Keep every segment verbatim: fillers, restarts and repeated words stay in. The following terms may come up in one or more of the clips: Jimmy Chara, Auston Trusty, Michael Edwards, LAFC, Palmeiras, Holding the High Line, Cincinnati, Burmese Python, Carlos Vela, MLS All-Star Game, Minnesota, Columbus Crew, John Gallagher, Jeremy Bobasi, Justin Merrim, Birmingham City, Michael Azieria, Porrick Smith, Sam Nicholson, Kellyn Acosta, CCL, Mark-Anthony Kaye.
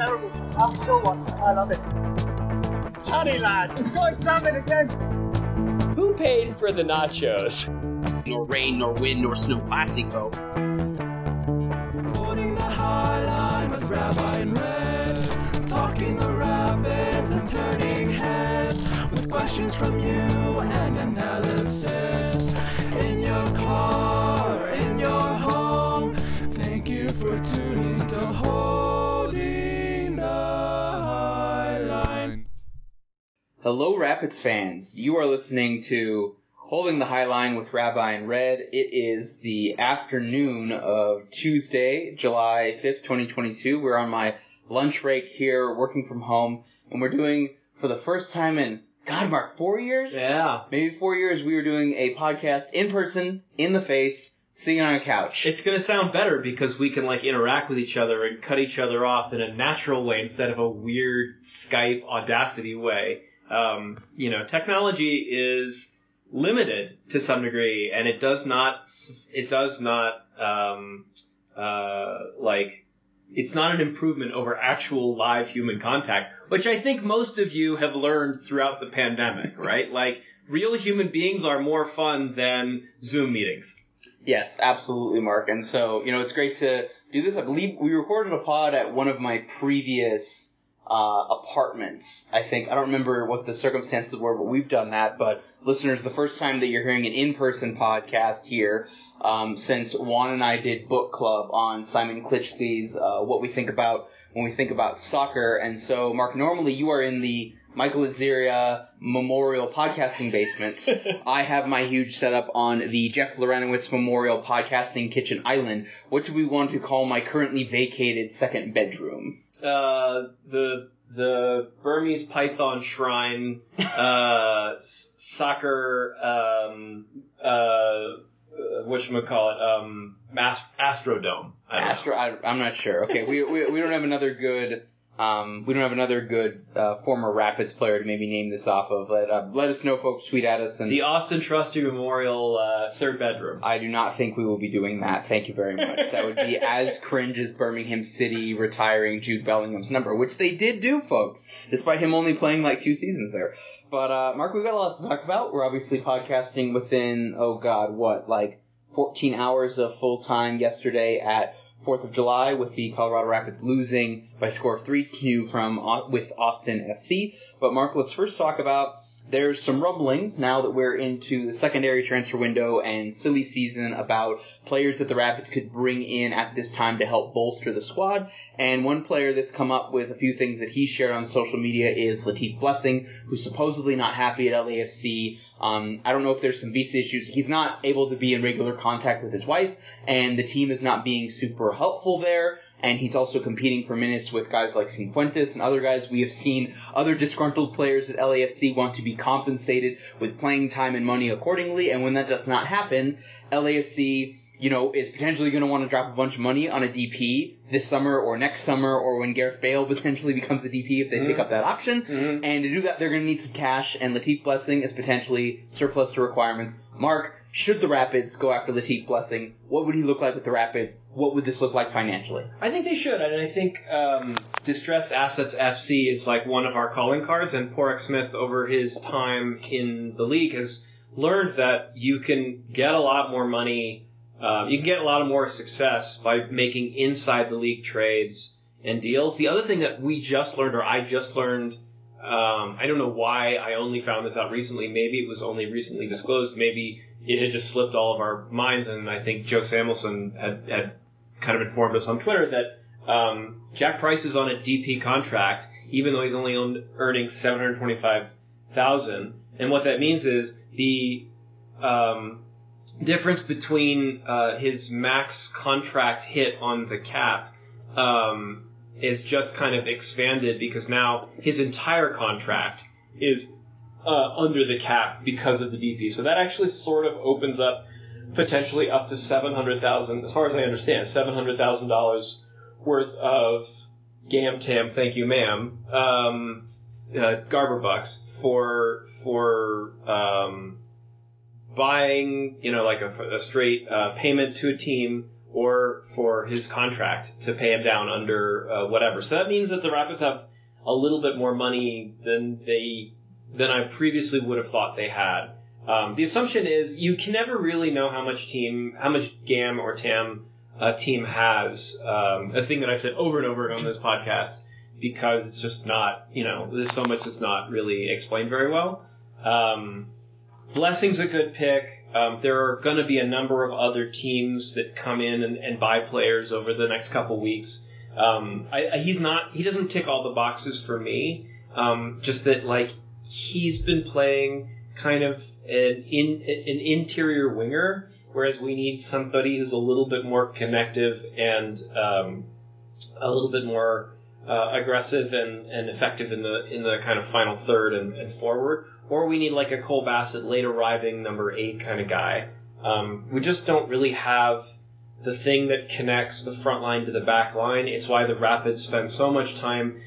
terrible. I'm still watching. I love it. Honey, lad, just go slam it again. Who paid for the nachos? Nor rain, nor wind, nor snow classico. Holding the high line with Rabbi in Red. Talking the rapids and turning heads. With questions from you and analysis. In your car, in your home. Thank you for tuning to Holding the High Line. Hello, Rapids fans. You are listening to Holding the High Line with Rabbi in Red. It is the afternoon of Tuesday, July fifth, twenty twenty-two. We're on my lunch break here, working from home, and we're doing, for the first time in, God, Mark, four years? Yeah. Maybe four years we were doing a podcast in person, in the face, sitting on a couch. It's going to sound better because we can, like, interact with each other and cut each other off in a natural way instead of a weird Skype Audacity way. Um, you know, technology is limited to some degree, and it does not, it does not, um, uh, like, it's not an improvement over actual live human contact, which I think most of you have learned throughout the pandemic, right? Like, real human beings are more fun than Zoom meetings. Yes, absolutely, Mark. And so, you know, it's great to do this. I believe we recorded a pod at one of my previous uh, apartments, I think. I don't remember what the circumstances were, but we've done that. But listeners, the first time that you're hearing an in-person podcast here, um, since Juan and I did book club on Simon Klitschko's uh, What We Think About When We Think About Soccer. And so, Mark, normally you are in the Michael Azieria Memorial Podcasting Basement. I have my huge setup on the Jeff Lorenowitz Memorial Podcasting Kitchen Island. What do we want to call my currently vacated second bedroom? Uh, the the Burmese Python Shrine, uh, soccer, um, uh, whatchamacallit, um, Ast- Astrodome. I Astro, I, I'm not sure. Okay, we, we we don't have another good um we don't have another good uh, former Rapids player to maybe name this off of. But uh, let us know, folks. Tweet at us. And the Auston Trusty Memorial uh, third bedroom. I do not think we will be doing that. Thank you very much. That would be as cringe as Birmingham City retiring Jude Bellingham's number, which they did do, folks, despite him only playing like two seasons there. But uh, Mark, we've got a lot to talk about. We're obviously podcasting within oh god what like. fourteen hours of full-time yesterday at fourth of July with the Colorado Rapids losing by score of three two from, with Austin F C. But, Mark, let's first talk about there's some rumblings now that we're into the secondary transfer window and silly season about players that the Rapids could bring in at this time to help bolster the squad. And one player that's come up with a few things that he shared on social media is Latif Blessing, who's supposedly not happy at L A F C. Um, I don't know if there's some visa issues. He's not able to be in regular contact with his wife, and the team is not being super helpful there. And he's also competing for minutes with guys like Cifuentes and other guys. We have seen other disgruntled players at L A F C want to be compensated with playing time and money accordingly. And when that does not happen, L A F C, you know, is potentially going to want to drop a bunch of money on a D P this summer or next summer, or when Gareth Bale potentially becomes a D P if they mm-hmm. pick up that option. Mm-hmm. And to do that, they're going to need some cash, and Latif Blessing is potentially surplus to requirements. Mark, should the Rapids go after Latif Blessing? What would he look like with the Rapids? What would this look like financially? I think they should, and I think um, Distressed Assets F C is like one of our calling cards, and Porrick Smith, over his time in the league, has learned that you can get a lot more money, uh, you can get a lot of more success by making inside-the-league trades and deals. The other thing that we just learned, or I just learned, um, I don't know why I only found this out recently. Maybe it was only recently disclosed. Maybe it had just slipped all of our minds, and I think Joe Samuelson had, had kind of informed us on Twitter that um, Jack Price is on a D P contract, even though he's only owned, earning seven hundred twenty-five thousand dollars. And what that means is the um, difference between uh, his max contract hit on the cap um, is just kind of expanded, because now his entire contract is Uh, under the cap because of the D P. So that actually sort of opens up potentially up to seven hundred thousand dollars, as far as I understand, seven hundred thousand dollars worth of gam-tam, thank you ma'am, um, uh, Garber bucks for, for um, buying, you know, like a, a straight uh, payment to a team or for his contract to pay him down under uh, whatever. So that means that the Rapids have a little bit more money than they than I previously would have thought they had. Um, the assumption is you can never really know how much team, how much G A M or T A M a team has. Um, a thing that I've said over and over on this podcast, because it's just not, you know, there's so much that's not really explained very well. Um, Blessing's a good pick. Um, there are going to be a number of other teams that come in and, and buy players over the next couple weeks. Um, I, he's not, he doesn't tick all the boxes for me. Um, just that, like, he's been playing kind of an in, an interior winger, whereas we need somebody who's a little bit more connective and um, a little bit more uh, aggressive and, and effective in the in the kind of final third and, and forward. Or we need like a Cole Bassett, late arriving number eight kind of guy. Um, we just don't really have the thing that connects the front line to the back line. It's why the Rapids spend so much time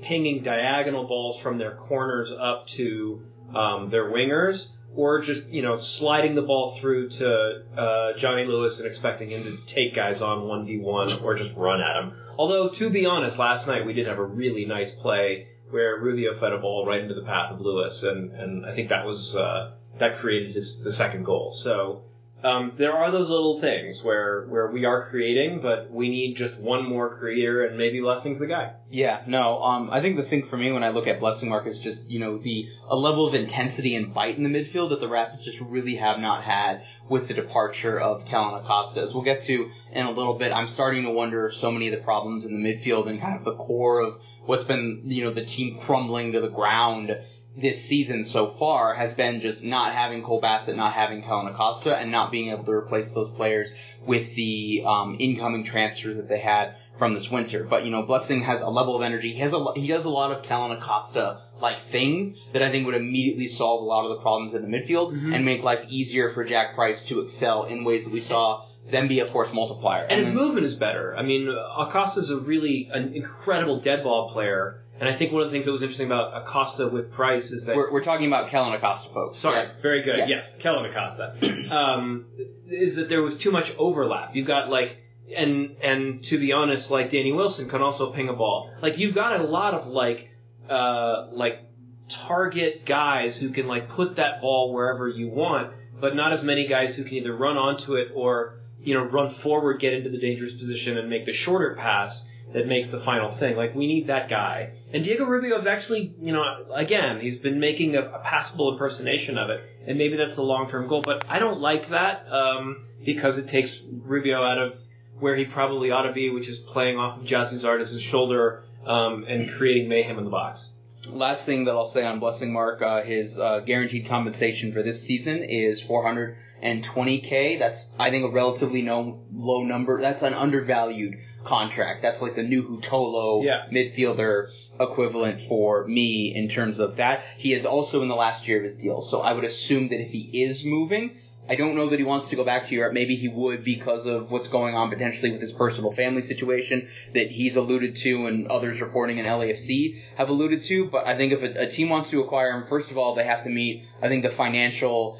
pinging diagonal balls from their corners up to um, their wingers, or just, you know, sliding the ball through to uh, Johnny Lewis and expecting him to take guys on one v one or just run at him. Although, to be honest, last night we did have a really nice play where Rubio fed a ball right into the path of Lewis, and, and I think that was uh, that created his, the second goal. So um, there are those little things where, where we are creating, but we need just one more creator, and maybe Blessing's the guy. Yeah, no, um, I think the thing for me when I look at Blessing, Mark, is just, you know, the a level of intensity and bite in the midfield that the Rapids just really have not had with the departure of Kellyn Acosta. As we'll get to in a little bit, I'm starting to wonder if so many of the problems in the midfield and kind of the core of what's been, you know, the team crumbling to the ground this season so far has been just not having Cole Bassett, not having Kellyn Acosta, and not being able to replace those players with the um, incoming transfers that they had from this winter. But, you know, Blessing has a level of energy. He has a, he does a lot of Kellyn Acosta-like things that I think would immediately solve a lot of the problems in the midfield mm-hmm. and make life easier for Jack Price to excel in ways that we saw then be a force multiplier. And, and his then, movement is better. I mean, Acosta's a really an incredible dead ball player, and I think one of the things that was interesting about Acosta with Price is that... We're, we're talking about Kellyn Acosta, folks. Sorry, yes. very good. Yes, yes Kellyn Acosta. Um, is that there was too much overlap. You've got, like... And, and to be honest, like, Danny Wilson can also ping a ball. Like, you've got a lot of, like, uh, like target guys who can, like, put that ball wherever you want, but not as many guys who can either run onto it or... you know, run forward, get into the dangerous position, and make the shorter pass that makes the final thing. Like, we need that guy. And Diego Rubio is actually, you know, again, he's been making a, a passable impersonation of it, and maybe that's the long-term goal, but I don't like that um, because it takes Rubio out of where he probably ought to be, which is playing off of Jazzy Zardes' shoulder um, and creating mayhem in the box. Last thing that I'll say on Blessing, Mark, uh, his uh, guaranteed compensation for this season is four hundred twenty thousand. That's, I think, a relatively no, low number. That's an undervalued contract. That's like the new Hutolo yeah. midfielder equivalent for me in terms of that. He is also in the last year of his deal, so I would assume that if he is moving, I don't know that he wants to go back to Europe. Maybe he would because of what's going on potentially with his personal family situation that he's alluded to and others reporting in L A F C have alluded to. But I think if a, a team wants to acquire him, first of all, they have to meet, I think, the financial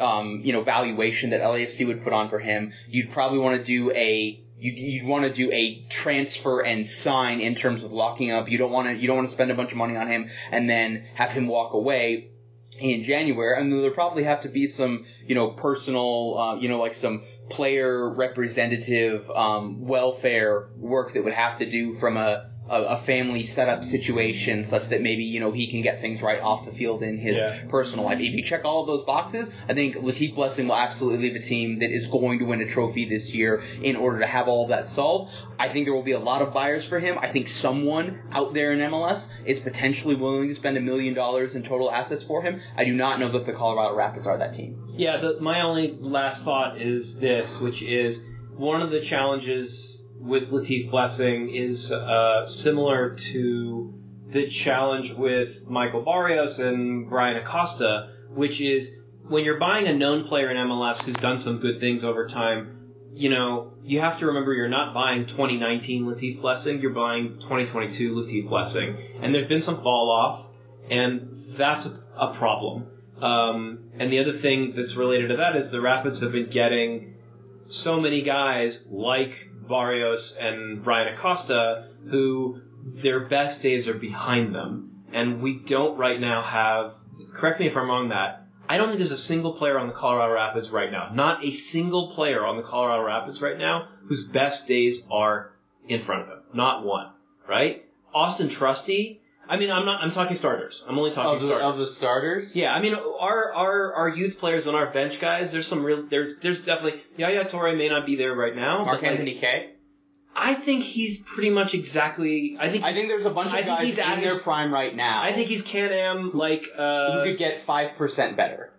um, you know, valuation that L A F C would put on for him. You'd probably want to do a You'd, you'd want to do a transfer and sign in terms of locking up. You don't want to you don't want to spend a bunch of money on him and then have him walk away in January, and there'll probably have to be some, you know, personal, uh, you know, like some player representative um, welfare work that would have to do from a, a, a family setup situation such that maybe, you know, he can get things right off the field in his yeah. personal life. If you check all of those boxes, I think Latif Blessing will absolutely leave a team that is going to win a trophy this year in order to have all of that solved. I think there will be a lot of buyers for him. I think someone out there in M L S is potentially willing to spend a million dollars in total assets for him. I do not know that the Colorado Rapids are that team. Yeah, the, my only last thought is this, which is one of the challenges with Latif Blessing is uh, similar to the challenge with Michael Barrios and Brian Acosta, which is when you're buying a known player in M L S who's done some good things over time, you know, you have to remember you're not buying twenty nineteen Latif Blessing, you're buying twenty twenty-two Latif Blessing. And there's been some fall off, and that's a, a problem. Um, and the other thing that's related to that is the Rapids have been getting so many guys like Barrios and Ryan Acosta who their best days are behind them. And we don't right now have, correct me if I'm wrong, Matt, I don't think there's a single player on the Colorado Rapids right now, not a single player on the Colorado Rapids right now whose best days are in front of him. Not one, right? Auston Trusty, I mean, I'm not, I'm talking starters. I'm only talking of the, starters. Of the starters? Yeah, I mean, our, our, our youth players on our bench guys, there's some real, there's, there's definitely, Yaya Toure may not be there right now. Mark-Anthony like, Kaye? I think he's pretty much exactly, I think, I think there's a bunch of I guys in average, their prime right now. I think he's Can-Am, like, uh. Who could get five percent better.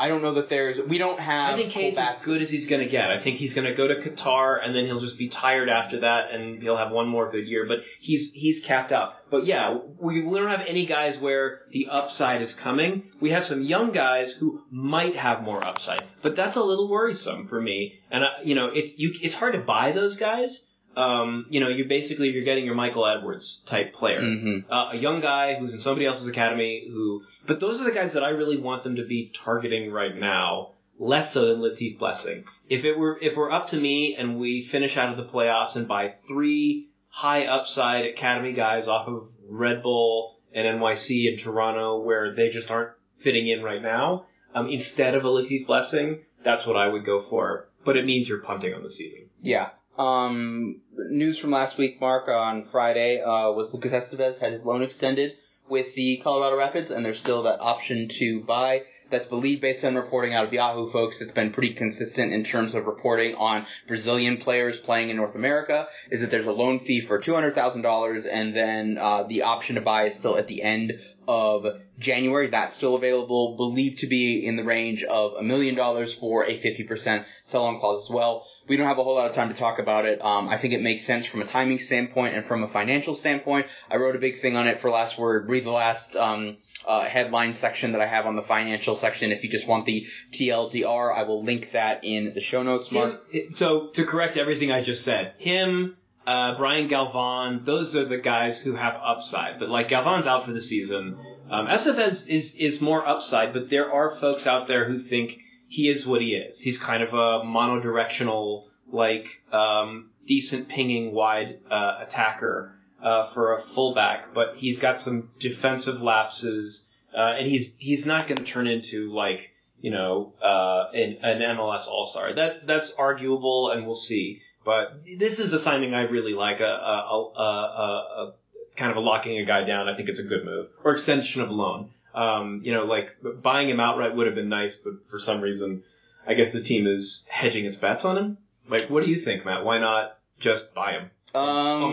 I don't know that there's, we don't have. I think Kaye's as good as he's gonna get. I think he's gonna go to Qatar and then he'll just be tired after that and he'll have one more good year, but he's, he's capped out. But yeah, we, we don't have any guys where the upside is coming. We have some young guys who might have more upside, but that's a little worrisome for me. And I, you know, it's, you, it's hard to buy those guys. Um, you know, you basically, you're getting your Michael Edwards type player, mm-hmm. uh, a young guy who's in somebody else's academy who, but those are the guys that I really want them to be targeting right now, less so than Latif Blessing. If it were, if we're up to me and we finish out of the playoffs and buy three high upside academy guys off of Red Bull and N Y C and Toronto where they just aren't fitting in right now, um, instead of a Latif Blessing, that's what I would go for. But it means you're punting on the season. Yeah. Um, news from last week, Mark, on Friday, uh, was Lucas Esteves had his loan extended with the Colorado Rapids, and there's still that option to buy. That's believed based on reporting out of Yahoo, folks. It's been pretty consistent in terms of reporting on Brazilian players playing in North America, is that there's a loan fee for two hundred thousand dollars, and then, uh, the option to buy is still at the end of January. That's still available, believed to be in the range of a million dollars for a fifty percent sell-on clause as well. We don't have a whole lot of time to talk about it. Um, I think it makes sense from a timing standpoint and from a financial standpoint. I wrote a big thing on it for last word, read the last um, uh, headline section that I have on the financial section. If you just want the T L D R, I will link that in the show notes, Mark. Him, so to correct everything I just said, him, uh, Brian Galvan, those are the guys who have upside. But like Galvan's out for the season. Um, S F S is, is more upside, but there are folks out there who think he is what he is. He's kind of a monodirectional, like, um, decent pinging wide, uh, attacker, uh, for a fullback, but he's got some defensive lapses, uh, and he's, he's not going to turn into, like, you know, uh, an, an M L S All-Star. That, that's arguable, and we'll see. But this is a signing I really like, a, a, a, a, a kind of a locking a guy down. I think it's a good move. Or extension of loan. Um, you know, like, buying him outright would have been nice, but for some reason, I guess the team is hedging its bets on him. Like, what do you think, Matt? Why not just buy him? Um,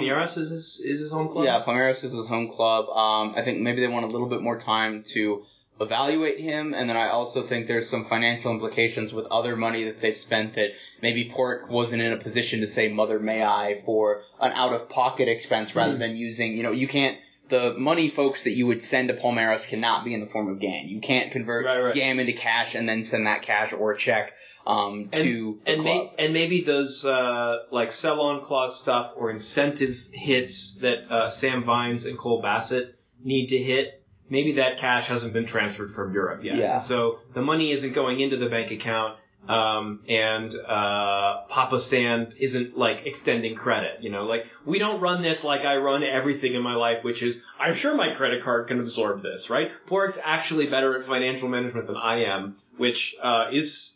Palmeiras is his, is his home club? Yeah, Palmeiras is his home club. Um, I think maybe they want a little bit more time to evaluate him, and then I also think there's some financial implications with other money that they've spent that maybe Pork wasn't in a position to say, mother may I, for an out-of-pocket expense rather mm. than using, you know, you can't, the money, folks, that you would send to Palmeiras cannot be in the form of G A M. You can't convert right, right. G A M into cash and then send that cash or a check um, and, to and the club. May, and maybe those uh, like sell-on clause stuff or incentive hits that uh, Sam Vines and Cole Bassett need to hit, maybe that cash hasn't been transferred from Europe yet. Yeah. So the money isn't going into the bank account, um, and uh, Papa Stan isn't, like, extending credit, you know? Like, we don't run this like I run everything in my life, which is, I'm sure my credit card can absorb this, right? Pork's actually better at financial management than I am, which uh, is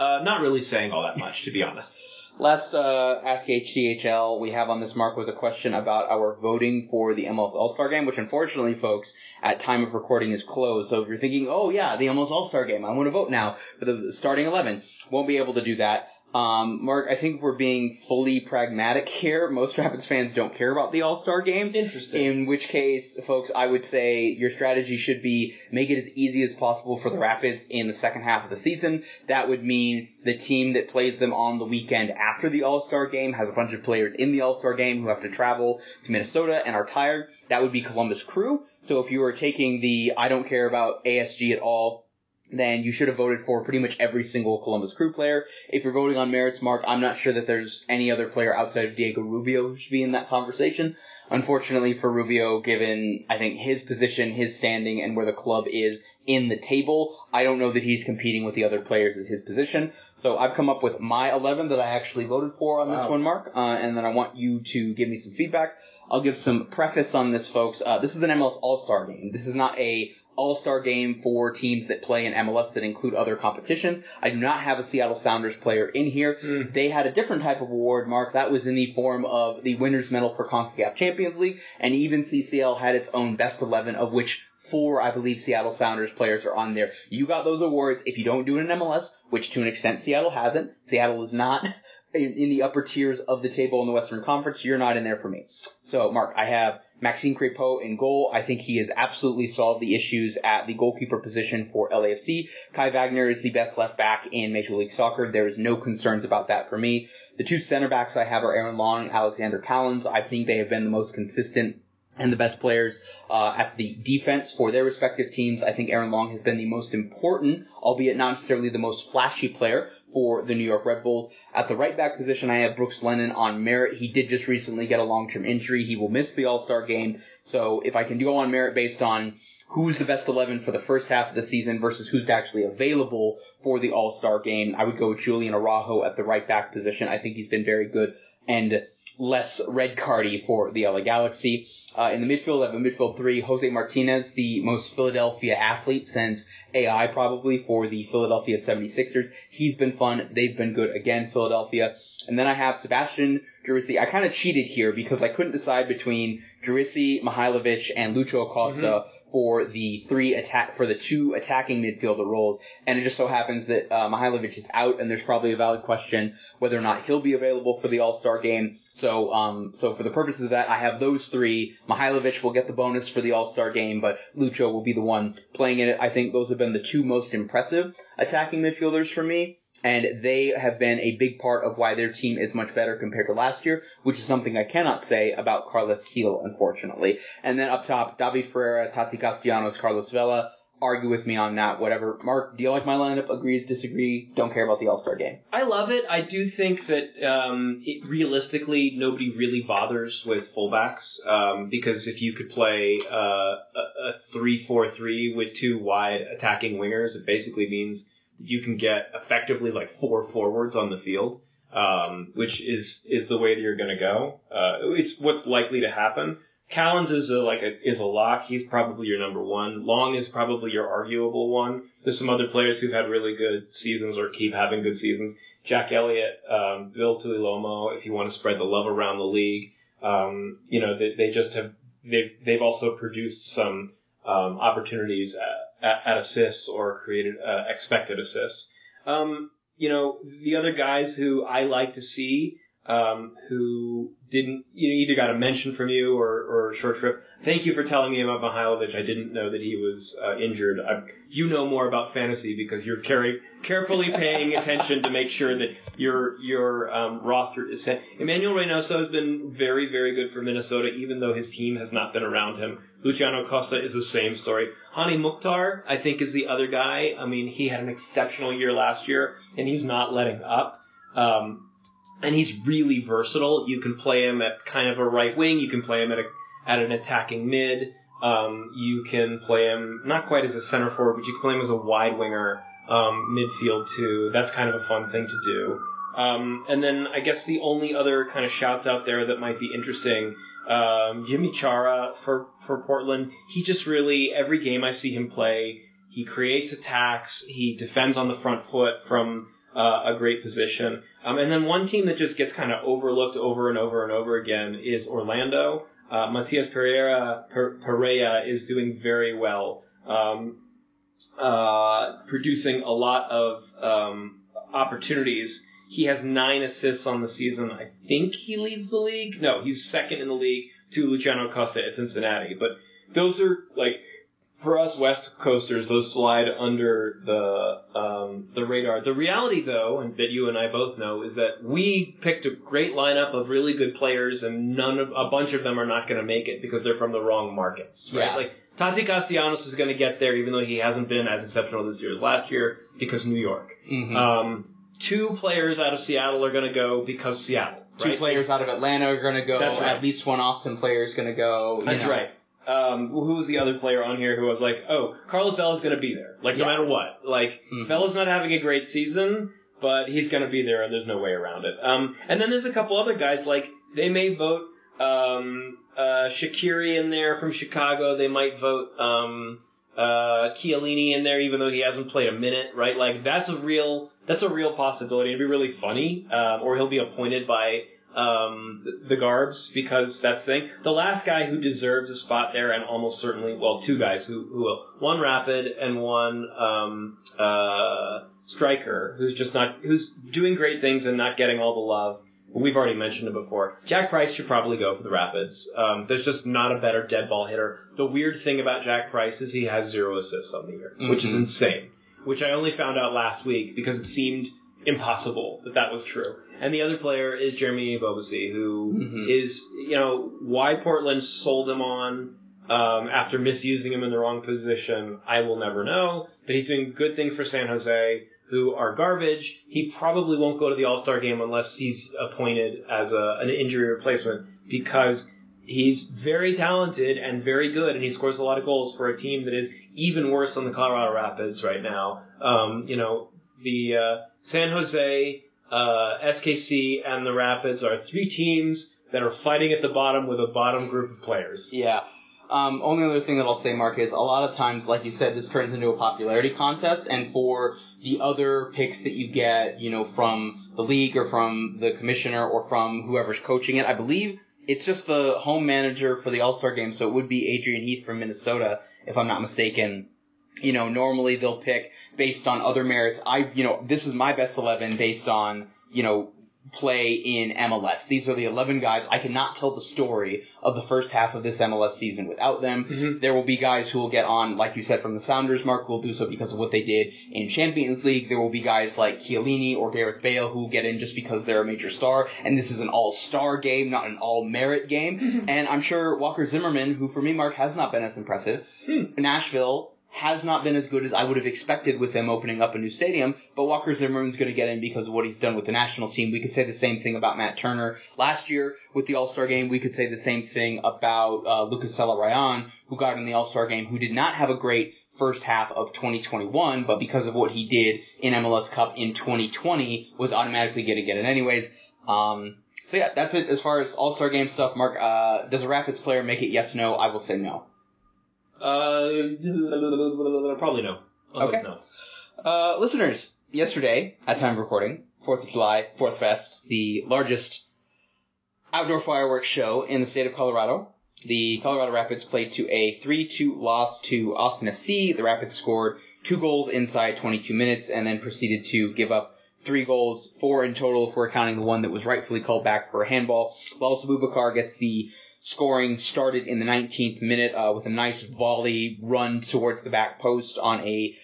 uh, not really saying all that much, to be honest. Last uh, Ask H C H L we have on this, Mark, was a question about our voting for the M L S All-Star Game, which unfortunately, folks, at time of recording is closed. So if you're thinking, oh, yeah, the M L S All-Star Game, I want to vote now for the starting eleven, won't be able to do that. Um, Mark, I think we're being fully pragmatic here. Most Rapids fans don't care about the All-Star Game. Interesting. In which case, folks, I would say your strategy should be make it as easy as possible for the Rapids in the second half of the season. That would mean the team that plays them on the weekend after the All-Star Game has a bunch of players in the All-Star Game who have to travel to Minnesota and are tired. That would be Columbus Crew. So if you were taking the I don't care about A S G at all, then you should have voted for pretty much every single Columbus Crew player. If you're voting on merits, Mark, I'm not sure that there's any other player outside of Diego Rubio who should be in that conversation. Unfortunately for Rubio, given, I think, his position, his standing, and where the club is in the table, I don't know that he's competing with the other players at his position. So I've come up with my eleven that I actually voted for on wow. this one, Mark, uh, and then I want you to give me some feedback. I'll give some preface on this, folks. Uh, this is an M L S All-Star Game. This is not a All-Star Game for teams that play in M L S that include other competitions. I do not have a Seattle Sounders player in here. Mm. They had a different type of award, Mark. That was in the form of the winner's medal for CONCACAF Champions League, and even C C L had its own best eleven, of which four, I believe, Seattle Sounders players are on there. You got those awards. If you don't do it in M L S, which to an extent Seattle hasn't, Seattle is not in, in the upper tiers of the table in the Western Conference, you're not in there for me. So, Mark, I have Maxime Crépeau in goal. I think he has absolutely solved the issues at the goalkeeper position for L A F C. Kai Wagner is the best left back in Major League Soccer. There is no concerns about that for me. The two center backs I have are Aaron Long and Alexander Callens. I think they have been the most consistent and the best players uh, at the defense for their respective teams. I think Aaron Long has been the most important, albeit not necessarily the most flashy player for the New York Red Bulls. At the right back position, I have Brooks Lennon on merit. He did just recently get a long-term injury. He will miss the All-Star Game. So if I can go on merit based on who's the best eleven for the first half of the season versus who's actually available for the All-Star Game, I would go with Julian Araujo at the right back position. I think he's been very good and less red cardy for the L A Galaxy. Uh, in the midfield, I have a midfield three, Jose Martinez, the most Philadelphia athlete since A I probably for the Philadelphia seventy-sixers. He's been fun. They've been good again, Philadelphia. And then I have Sebastián Driussi. I kind of cheated here because I couldn't decide between Driussi, Mihailović, and Luciano Acosta mm-hmm. for the three attack, for the two attacking midfielder roles. And it just so happens that uh, Mihailović is out, and there's probably a valid question whether or not he'll be available for the All-Star Game. So, um, so for the purposes of that, I have those three. Mihailović will get the bonus for the All-Star Game, but Lucho will be the one playing in it. I think those have been the two most impressive attacking midfielders for me, and they have been a big part of why their team is much better compared to last year, which is something I cannot say about Carlos Gil, unfortunately. And then up top, David Ferreira, Tati Castellanos, Carlos Vela. Argue with me on that, whatever. Mark, do you like my lineup? Agrees, disagree, don't care about the All-Star Game. I love it. I do think that um, it, realistically, nobody really bothers with fullbacks um, because if you could play uh, a three four three with two wide attacking wingers, it basically means you can get effectively like four forwards on the field, um, which is, is the way that you're going to go. Uh, it's what's likely to happen. Callens is a, like a, is a lock. He's probably your number one. Long is probably your arguable one. There's some other players who've had really good seasons or keep having good seasons. Jack Elliott, um, Bill Tuilomo, if you want to spread the love around the league. Um, you know, they, they just have, they've, they've also produced some, um, opportunities at, at, at assists or created, uh, expected assists. Um, you know, the other guys who I like to see, um, who didn't, you know, either got a mention from you or, or short trip. Thank you for telling me about Mihailović. I didn't know that he was uh, injured. I, you know more about fantasy because you're carry, carefully paying attention to make sure that your, your, um, roster is set. Emmanuel Reynoso has been very, very good for Minnesota, even though his team has not been around him. Luciano Acosta is the same story. Hani Mukhtar, I think, is the other guy. I mean, he had an exceptional year last year and he's not letting up. Um, And he's really versatile. You can play him at kind of a right wing. You can play him at a, at an attacking mid. Um, you can play him not quite as a center forward, but you can play him as a wide winger, um, midfield too. That's kind of a fun thing to do. Um, and then I guess the only other kind of shouts out there that might be interesting, um, Jimmy Chara for, for Portland. He just really, every game I see him play, he creates attacks. He defends on the front foot from, Uh, a great position. Um, and then one team that just gets kind of overlooked over and over and over again is Orlando. Uh, Matias Pereira, per- Pereira is doing very well, um, uh, producing a lot of um, opportunities. He has nine assists on the season. I think he leads the league. No, he's second in the league to Luciano Acosta at Cincinnati. But those are like, for us West Coasters, those slide under the um, the radar. The reality, though, and that you and I both know, is that we picked a great lineup of really good players, and none of a bunch of them are not going to make it because they're from the wrong markets, right? Yeah. Like Tati Castellanos is going to get there, even though he hasn't been as exceptional this year as last year because New York. Mm-hmm. Um, two players out of Seattle are going to go because Seattle. Right? Two players out of Atlanta are going to go. That's right. At least one Austin player is going to go. You That's know. right. Um, who was the other player on here who was like, oh, Carlos Vela is going to be there, like, yeah. no matter what. Like, mm-hmm. Vela's not having a great season, but he's going to be there, and there's no way around it. Um, and then there's a couple other guys, like, they may vote um, uh, Shaqiri in there from Chicago. They might vote um, uh, Chiellini in there, even though he hasn't played a minute, right? Like, that's a real that's a real possibility. It'd be really funny, uh, or he'll be appointed by um, the Garbs, because that's the thing. The last guy who deserves a spot there, and almost certainly, well, two guys who, who will, one Rapid and one um, uh, striker, who's just not, who's doing great things and not getting all the love. We've already mentioned it before. Jack Price should probably go for the Rapids. Um, there's just not a better dead ball hitter. The weird thing about Jack Price is he has zero assists on the year, mm-hmm. which is insane, which I only found out last week because it seemed impossible that that was true. And the other player is Jeremy Bobasi, who mm-hmm. is, you know, why Portland sold him on um, after misusing him in the wrong position, I will never know. But he's doing good things for San Jose, who are garbage. He probably won't go to the All-Star Game unless he's appointed as a, an injury replacement, because he's very talented and very good, and he scores a lot of goals for a team that is even worse than the Colorado Rapids right now. Um, you know, the uh, San Jose, uh, S K C, and the Rapids are three teams that are fighting at the bottom with a bottom group of players. Yeah. Um, only other thing that I'll say, Mark, is a lot of times, like you said, this turns into a popularity contest, and for the other picks that you get, you know, from the league or from the commissioner or from whoever's coaching it, I believe it's just the home manager for the All-Star Game, so it would be Adrian Heath from Minnesota, if I'm not mistaken. You know, normally they'll pick based on other merits. I, you know, this is my best eleven based on, you know, play in M L S. These are the eleven guys. I cannot tell the story of the first half of this M L S season without them. Mm-hmm. There will be guys who will get on, like you said, from the Sounders, Mark, who will do so because of what they did in Champions League. There will be guys like Chiellini or Gareth Bale who will get in just because they're a major star, and this is an all-star game, not an all-merit game. Mm-hmm. And I'm sure Walker Zimmerman, who for me, Mark, has not been as impressive. Mm. Nashville has not been as good as I would have expected with them opening up a new stadium, but Walker Zimmerman's going to get in because of what he's done with the national team. We could say the same thing about Matt Turner last year with the All-Star Game. We could say the same thing about uh, Lucas Salarayan, who got in the All-Star Game, who did not have a great first half of twenty twenty-one, but because of what he did in M L S Cup in twenty twenty, was automatically going to get in anyways. Um, so yeah, that's it as far as All-Star Game stuff. Mark, uh, does a Rapids player make it yes, no? I will say no. Uh, probably no. I'll okay. No. Uh, listeners, yesterday, at time of recording, fourth of July, Fourth Fest, the largest outdoor fireworks show in the state of Colorado, the Colorado Rapids played to a three two loss to Austin F C. The Rapids scored two goals inside twenty-two minutes and then proceeded to give up three goals, four in total if we're counting the one that was rightfully called back for a handball. Lal Sabubakar gets the scoring started in the nineteenth minute uh, with a nice volley run towards the back post on a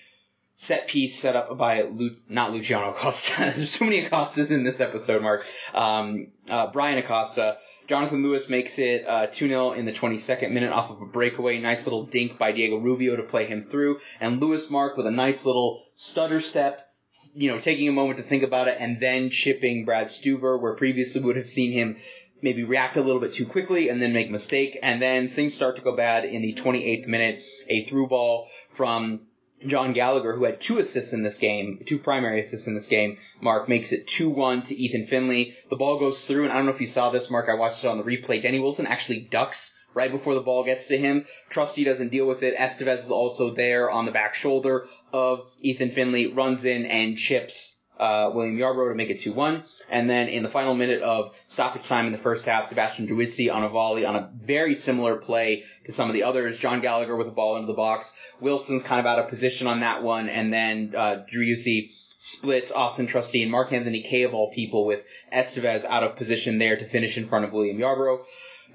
set piece set up by Lu- not Luciano Acosta. There's so many Acostas in this episode, Mark. Um, uh, Brian Acosta. Jonathan Lewis makes it uh, two nil in the twenty-second minute off of a breakaway. Nice little dink by Diego Rubio to play him through. And Lewis, Mark, with a nice little stutter step, you know, taking a moment to think about it and then chipping Brad Stuber, where previously we would have seen him maybe react a little bit too quickly and then make a mistake. And then things start to go bad in the twenty-eighth minute, a through ball from John Gallagher, who had two assists in this game, two primary assists in this game. Mark makes it two one to Ethan Finley. The ball goes through, and I don't know if you saw this, Mark. I watched it on the replay. Danny Wilson actually ducks right before the ball gets to him. Trusty doesn't deal with it. Esteves is also there on the back shoulder of Ethan Finley, runs in and chips Uh, William Yarbrough to make it two one. And then in the final minute of stoppage time in the first half, Sebastián Driussi on a volley on a very similar play to some of the others. John Gallagher with a ball into the box. Wilson's kind of out of position on that one. And then uh, Driussi splits Auston Trusty and Mark-Anthony Kaye of all people with Esteves out of position there to finish in front of William Yarbrough.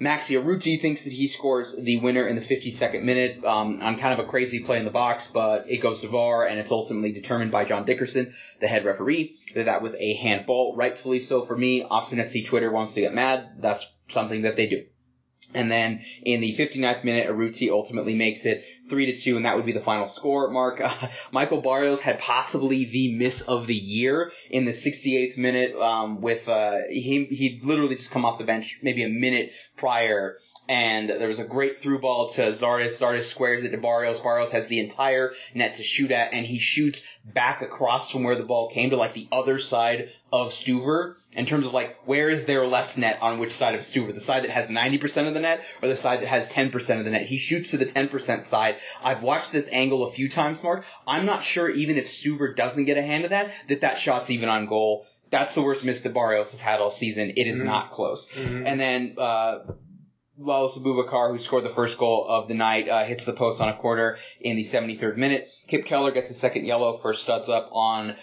Maxi Arucci thinks that he scores the winner in the fifty-second minute um, on kind of a crazy play in the box, but it goes to V A R, and it's ultimately determined by John Dickerson, the head referee, that that was a handball. Rightfully so for me. Austin F C Twitter wants to get mad. That's something that they do. And then in the fifty-ninth minute, Arucci ultimately makes it three to two, and that would be the final score, Mark. Uh, Michael Barrios had possibly the miss of the year in the sixty-eighth minute um, with uh, – he, he'd literally just come off the bench maybe a minute prior – and there was a great through ball to Zardes. Zardes squares it to Barrios. Barrios has the entire net to shoot at, and he shoots back across from where the ball came to, like, the other side of Stuver, in terms of, like, where is there less net on which side of Stuver? The side that has ninety percent of the net or the side that has ten percent of the net? He shoots to the ten percent side. I've watched this angle a few times, Mark. I'm not sure, even if Stuver doesn't get a hand of that, that that shot's even on goal. That's the worst miss that Barrios has had all season. It is mm-hmm. not close. Mm-hmm. And then uh Lalo Abubakar, who scored the first goal of the night, uh, hits the post on a corner in the seventy-third minute. Kip Keller gets his second yellow for studs up on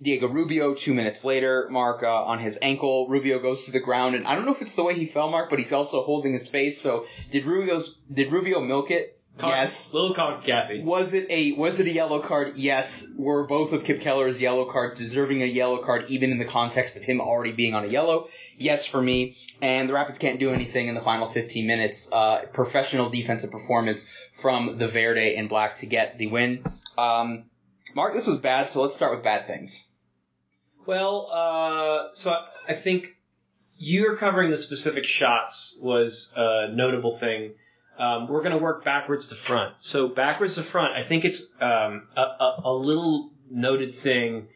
Diego Rubio two minutes later, Mark, uh, on his ankle. Rubio goes to the ground, and I don't know if it's the way he fell, Mark, but he's also holding his face. So did Rubio's did Rubio milk it? Con- yes. Little con Gaffey. Was it a was it a yellow card? Yes. Were both of Kip Keller's yellow cards deserving a yellow card, even in the context of him already being on a yellow? Yes, for me. And the Rapids can't do anything in the final fifteen minutes. Uh, professional defensive performance from the Verde and Black to get the win. Um, Mark, this was bad, so let's start with bad things. Well, uh, so I, I think you're covering the specific shots was a notable thing. Um, we're going to work backwards to front. So backwards to front, I think it's um, a, a, a little noted thing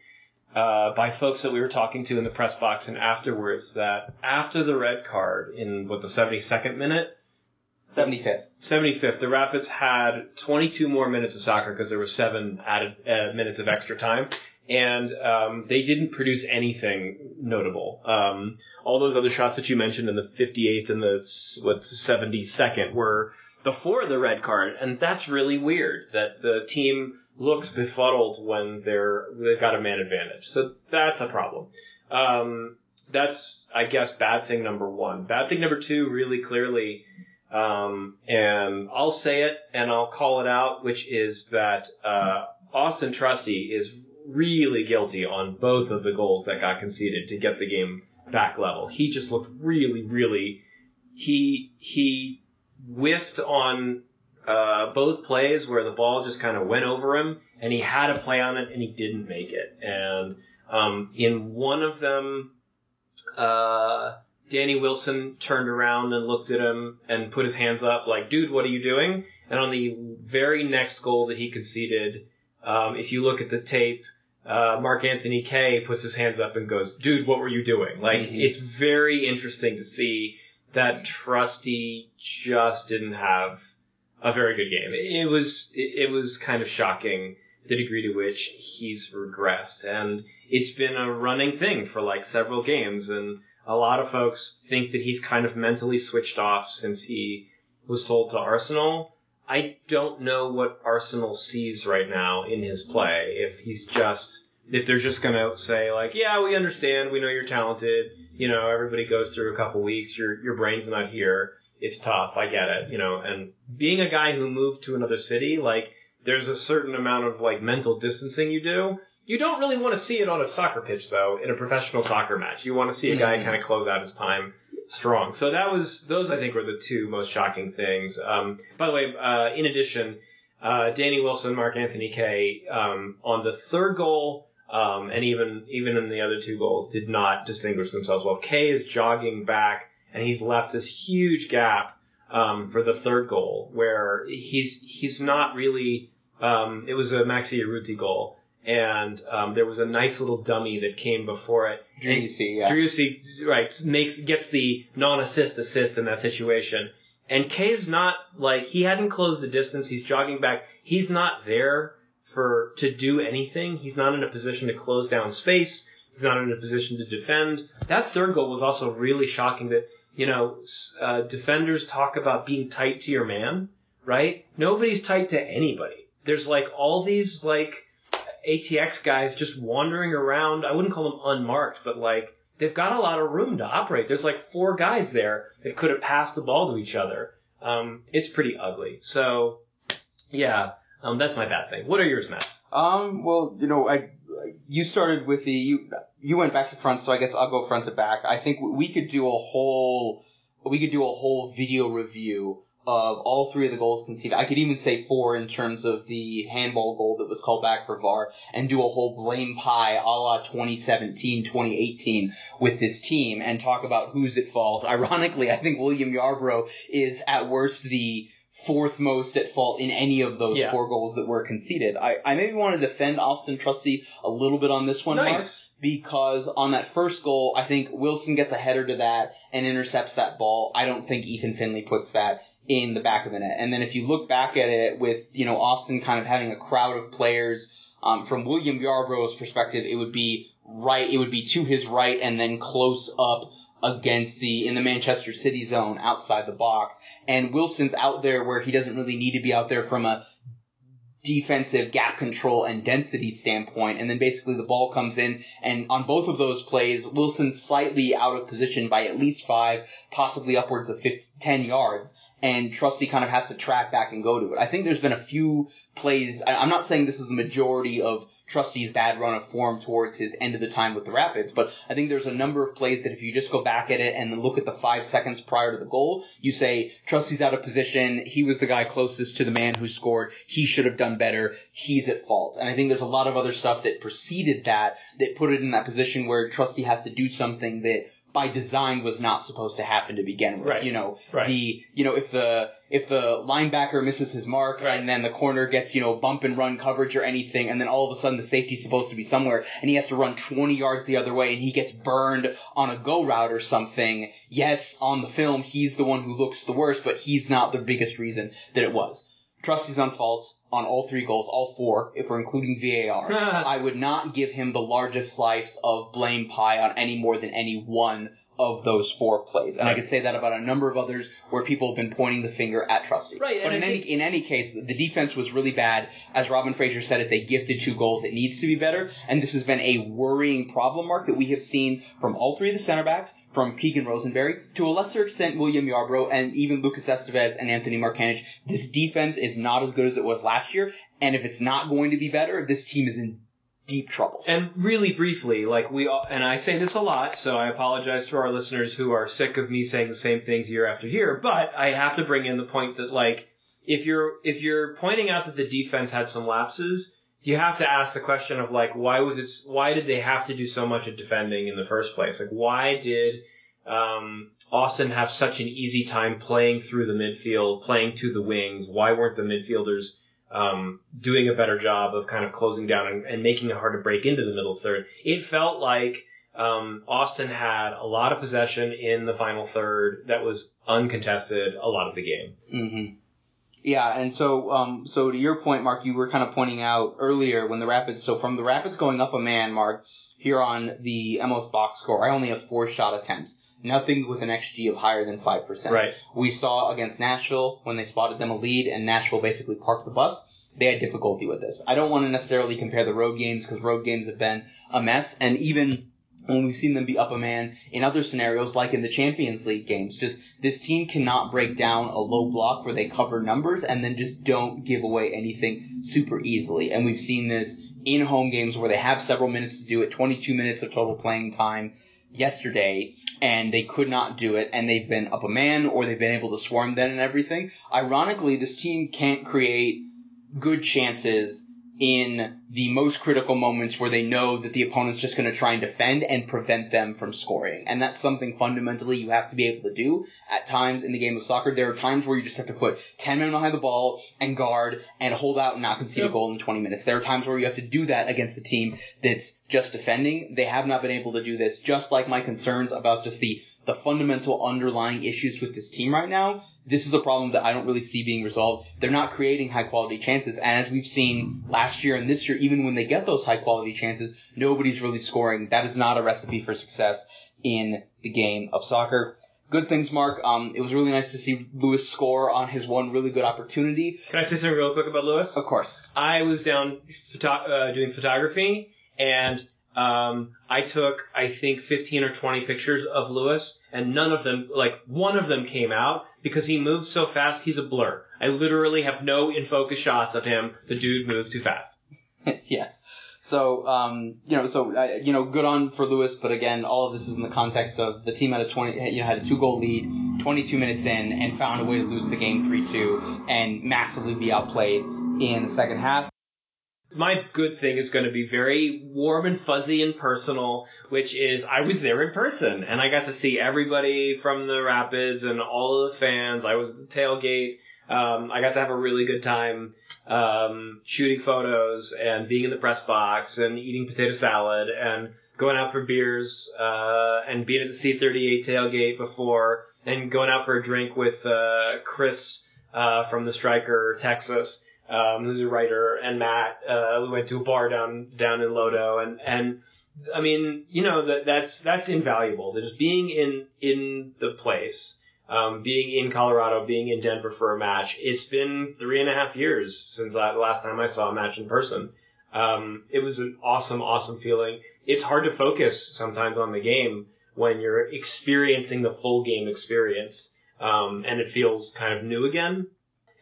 uh, by folks that we were talking to in the press box and afterwards, that after the red card in, what, the seventy-second minute? seventy-fifth. seventy-fifth. The Rapids had twenty-two more minutes of soccer because there were seven added uh, minutes of extra time. And um, they didn't produce anything notable. Um, all those other shots that you mentioned in the fifty-eighth and the what seventy-second were before the red card, and that's really weird that the team looks befuddled when they're they've got a man advantage. So that's a problem. Um, that's, I guess, bad thing number one. Bad thing number two, really clearly, um, and I'll say it and I'll call it out, which is that uh, Auston Trusty is really guilty on both of the goals that got conceded to get the game back level. He just looked really, really. He he whiffed on uh, both plays where the ball just kind of went over him, and he had a play on it and he didn't make it. And um, in one of them, uh, Danny Wilson turned around and looked at him and put his hands up like, "Dude, what are you doing?" And on the very next goal that he conceded, um, if you look at the tape, Uh, Mark-Anthony Kaye puts his hands up and goes, "Dude, what were you doing?" Like, mm-hmm. It's very interesting to see that Trusty just didn't have a very good game. It was, it was kind of shocking the degree to which he's regressed. And it's been a running thing for like several games. And a lot of folks think that he's kind of mentally switched off since he was sold to Arsenal. I don't know what Arsenal sees right now in his play. If he's just, if they're just going to say like, yeah, we understand, we know you're talented, you know, everybody goes through a couple weeks, your your brain's not here, it's tough, I get it, you know. And being a guy who moved to another city, like, there's a certain amount of like mental distancing you do. You don't really want to see it on a soccer pitch though, in a professional soccer match. You want to see a guy mm-hmm. kind of close out his time strong. So that was, those I think were the two most shocking things. Um, by the way, uh, in addition, uh, Danny Wilson, Mark-Anthony Kaye, um, on the third goal, um, and even, even in the other two goals did not distinguish themselves well. Kaye is jogging back and he's left this huge gap, um, for the third goal where he's, he's not really, um, it was a Maxi Urruti goal. And um, there was a nice little dummy that came before it. Driussi, yeah. Driussi, right, makes gets the non-assist assist in that situation. And Kaye's not, like, he hadn't closed the distance. He's jogging back. He's not there for to do anything. He's not in a position to close down space. He's not in a position to defend. That third goal was also really shocking that, you know, uh, defenders talk about being tight to your man, right? Nobody's tight to anybody. There's, like, all these, like, A T X guys just wandering around. I wouldn't call them unmarked, but like they've got a lot of room to operate. There's like four guys there that could have passed the ball to each other. Um, it's pretty ugly. So yeah, um, that's my bad thing. What are yours, Matt? Um, well, you know, I, you started with the, you, you went back to front. So I guess I'll go front to back. I think we could do a whole, we could do a whole video review of all three of the goals conceded. I could even say four in terms of the handball goal that was called back for V A R, and do a whole blame pie a la twenty seventeen, twenty eighteen with this team and talk about who's at fault. Ironically, I think William Yarbrough is at worst the fourth most at fault in any of those yeah. four goals that were conceded. I, I maybe want to defend Auston Trusty a little bit on this one, nice. Mark, because on that first goal, I think Wilson gets a header to that and intercepts that ball. I don't think Ethan Finley puts that in the back of the net. And then if you look back at it with, you know, Austin kind of having a crowd of players, um, from William Yarbrough's perspective, it would be right, it would be to his right and then close up against the, in the Manchester City zone outside the box. And Wilson's out there where he doesn't really need to be out there from a defensive gap control and density standpoint. And then basically the ball comes in, and on both of those plays, Wilson's slightly out of position by at least five, possibly upwards of fifty, ten yards. And Trusty kind of has to track back and go to it. I think there's been a few plays. I'm not saying this is the majority of Trusty's bad run of form towards his end of the time with the Rapids, but I think there's a number of plays that if you just go back at it and look at the five seconds prior to the goal, you say, Trusty's out of position. He was the guy closest to the man who scored. He should have done better. He's at fault. And I think there's a lot of other stuff that preceded that, that put it in that position where Trusty has to do something that by design was not supposed to happen to begin with. Right. You know, right. the, you know, if the, if the linebacker misses his mark right. and then the corner gets, you know, bump and run coverage or anything, and then all of a sudden the safety's supposed to be somewhere and he has to run twenty yards the other way and he gets burned on a go route or something. Yes, on the film, he's the one who looks the worst, but he's not the biggest reason that it was. Trusty's on fault on all three goals, all four, if we're including V A R. I would not give him the largest slice of blame pie on any more than any one of those four plays. And right. I could say that about a number of others where people have been pointing the finger at Trusty. Right. But in any in any case, the defense was really bad. As Robin Fraser said it, they gifted two goals. It needs to be better. And this has been a worrying problem, Mark, that we have seen from all three of the center backs, from Keegan Rosenberry, to a lesser extent William Yarbrough, and even Lucas Esteves and Anthony Marcanic. This defense is not as good as it was last year. And if it's not going to be better, this team is in deep trouble. And really briefly, like we all, and I say this a lot, so I apologize to our listeners who are sick of me saying the same things year after year, but I have to bring in the point that, like, if you're, if you're pointing out that the defense had some lapses, you have to ask the question of, like, why was it, why did they have to do so much of defending in the first place? Like, why did, um, Austin have such an easy time playing through the midfield, playing to the wings? Why weren't the midfielders Um, doing a better job of kind of closing down and, and making it hard to break into the middle third? It felt like um, Austin had a lot of possession in the final third that was uncontested a lot of the game. Mm-hmm. Yeah, and so um, so to your point, Mark, you were kind of pointing out earlier when the Rapids, so from the Rapids going up a man, Mark, here on the M L S box score, I only have four shot attempts. Nothing with an X G of higher than five percent. Right. We saw against Nashville when they spotted them a lead and Nashville basically parked the bus. They had difficulty with this. I don't want to necessarily compare the road games because road games have been a mess. And even when we've seen them be up a man in other scenarios, like in the Champions League games, just this team cannot break down a low block where they cover numbers and then just don't give away anything super easily. And we've seen this in home games where they have several minutes to do it, twenty-two minutes of total playing time yesterday, and they could not do it, and they've been up a man or they've been able to swarm them and everything. Ironically, this team can't create good chances in the most critical moments where they know that the opponent's just going to try and defend and prevent them from scoring. And that's something fundamentally you have to be able to do at times in the game of soccer. There are times where you just have to put ten men behind the ball and guard and hold out and not concede yep. a goal in twenty minutes. There are times where you have to do that against a team that's just defending. They have not been able to do this, just like my concerns about just the the fundamental underlying issues with this team right now. This is a problem that I don't really see being resolved. They're not creating high-quality chances, and as we've seen last year and this year, even when they get those high-quality chances, nobody's really scoring. That is not a recipe for success in the game of soccer. Good things, Mark. Um, it was really nice to see Lewis score on his one really good opportunity. Can I say something real quick about Lewis? Of course. I was down photo- uh, doing photography, and um, I took, I think, fifteen or twenty pictures of Lewis, and none of them, like, one of them came out because he moves so fast, he's a blur. I literally have no in-focus shots of him. The dude moves too fast. Yes. So, um, you know, so, uh, you know, good on for Lewis, but again, all of this is in the context of the team had a twenty, you know, had a two goal lead, twenty-two minutes in, and found a way to lose the game three two and massively be outplayed in the second half. My good thing is going to be very warm and fuzzy and personal, which is I was there in person and I got to see everybody from the Rapids and all of the fans. I was at the tailgate. Um, I got to have a really good time. Um, shooting photos and being in the press box and eating potato salad and going out for beers, uh, and being at the C thirty-eight tailgate before and going out for a drink with, uh, Chris, uh, from the Striker, Texas, um, who's a writer, and Matt, uh, we went to a bar down, down in Lodo. And, and I mean, you know, that, that's, that's invaluable. Just being in, in the place. Um, being in Colorado, being in Denver for a match. It's been three and a half years since the last time I saw a match in person. Um, it was an awesome, awesome feeling. It's hard to focus sometimes on the game when you're experiencing the full game experience. Um, and it feels kind of new again.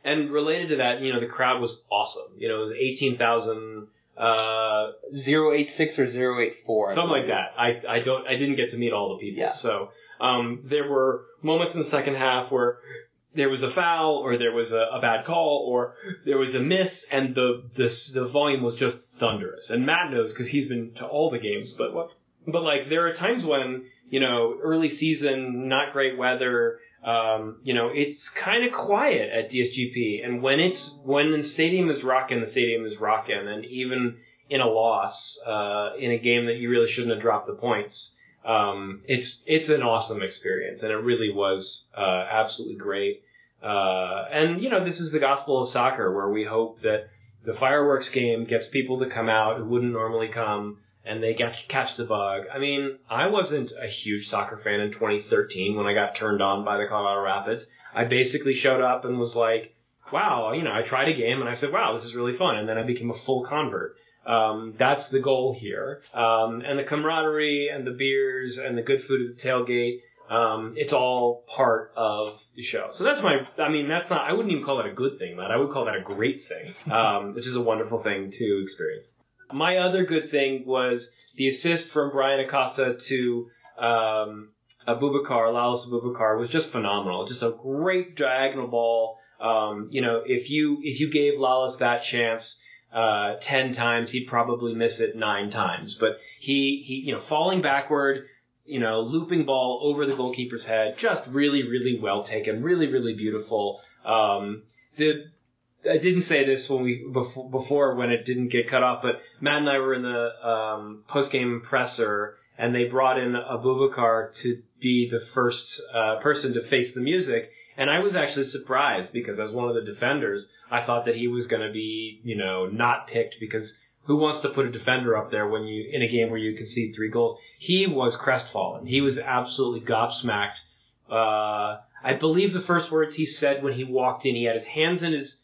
And related to that, you know, the crowd was awesome. You know, it was eighteen thousand, uh, zero eight six or zero eight four. Something like that. I, I don't, I didn't get to meet all the people. Yeah. So, Um, there were moments in the second half where there was a foul or there was a, a bad call or there was a miss, and the, the, the volume was just thunderous. And Matt knows because he's been to all the games, but, but like there are times when, you know, early season, not great weather, um, you know, it's kind of quiet at D S G P. And when it's, when the stadium is rocking, the stadium is rocking. And even in a loss, uh, in a game that you really shouldn't have dropped the points. Um, it's, it's an awesome experience, and it really was, uh, absolutely great. Uh, and you know, this is the gospel of soccer, where we hope that the fireworks game gets people to come out who wouldn't normally come, and they get, catch the bug. I mean, I wasn't a huge soccer fan in twenty thirteen when I got turned on by the Colorado Rapids. I basically showed up and was like, wow, you know, I tried a game and I said, wow, this is really fun. And then I became a full convert. Um, that's the goal here. Um, and the camaraderie and the beers and the good food at the tailgate, um, it's all part of the show. So that's my, I mean, that's not, I wouldn't even call that a good thing, Matt. I would call that a great thing, um, which is a wonderful thing to experience. My other good thing was the assist from Brian Acosta to, um, Abubakar, Lalas Abubakar, was just phenomenal. Just a great diagonal ball. Um, you know, if you, if you gave Lalas that chance, Uh, ten times, he'd probably miss it nine times. But he, he, you know, falling backward, you know, looping ball over the goalkeeper's head, just really, really well taken, really, really beautiful. Um, the, I didn't say this when we, before, before when it didn't get cut off, but Matt and I were in the, um, post-game presser, and they brought in Abubakar to be the first, uh, person to face the music. And I was actually surprised because as one of the defenders, I thought that he was going to be, you know, not picked, because who wants to put a defender up there when you, in a game where you concede three goals? He was crestfallen. He was absolutely gobsmacked. Uh, I believe the first words he said when he walked in, he had his hands in his,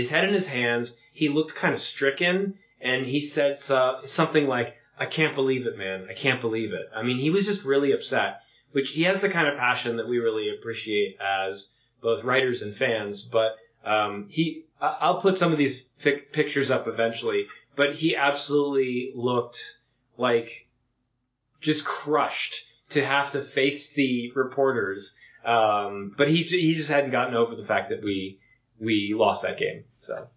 his head in his hands. He looked kind of stricken, and he said uh, something like, I can't believe it, man. I can't believe it. I mean, he was just really upset. Which he has the kind of passion that we really appreciate as both writers and fans. But um, he, I'll put some of these fic- pictures up eventually. But he absolutely looked like just crushed to have to face the reporters. Um, but he he just hadn't gotten over the fact that we we lost that game. So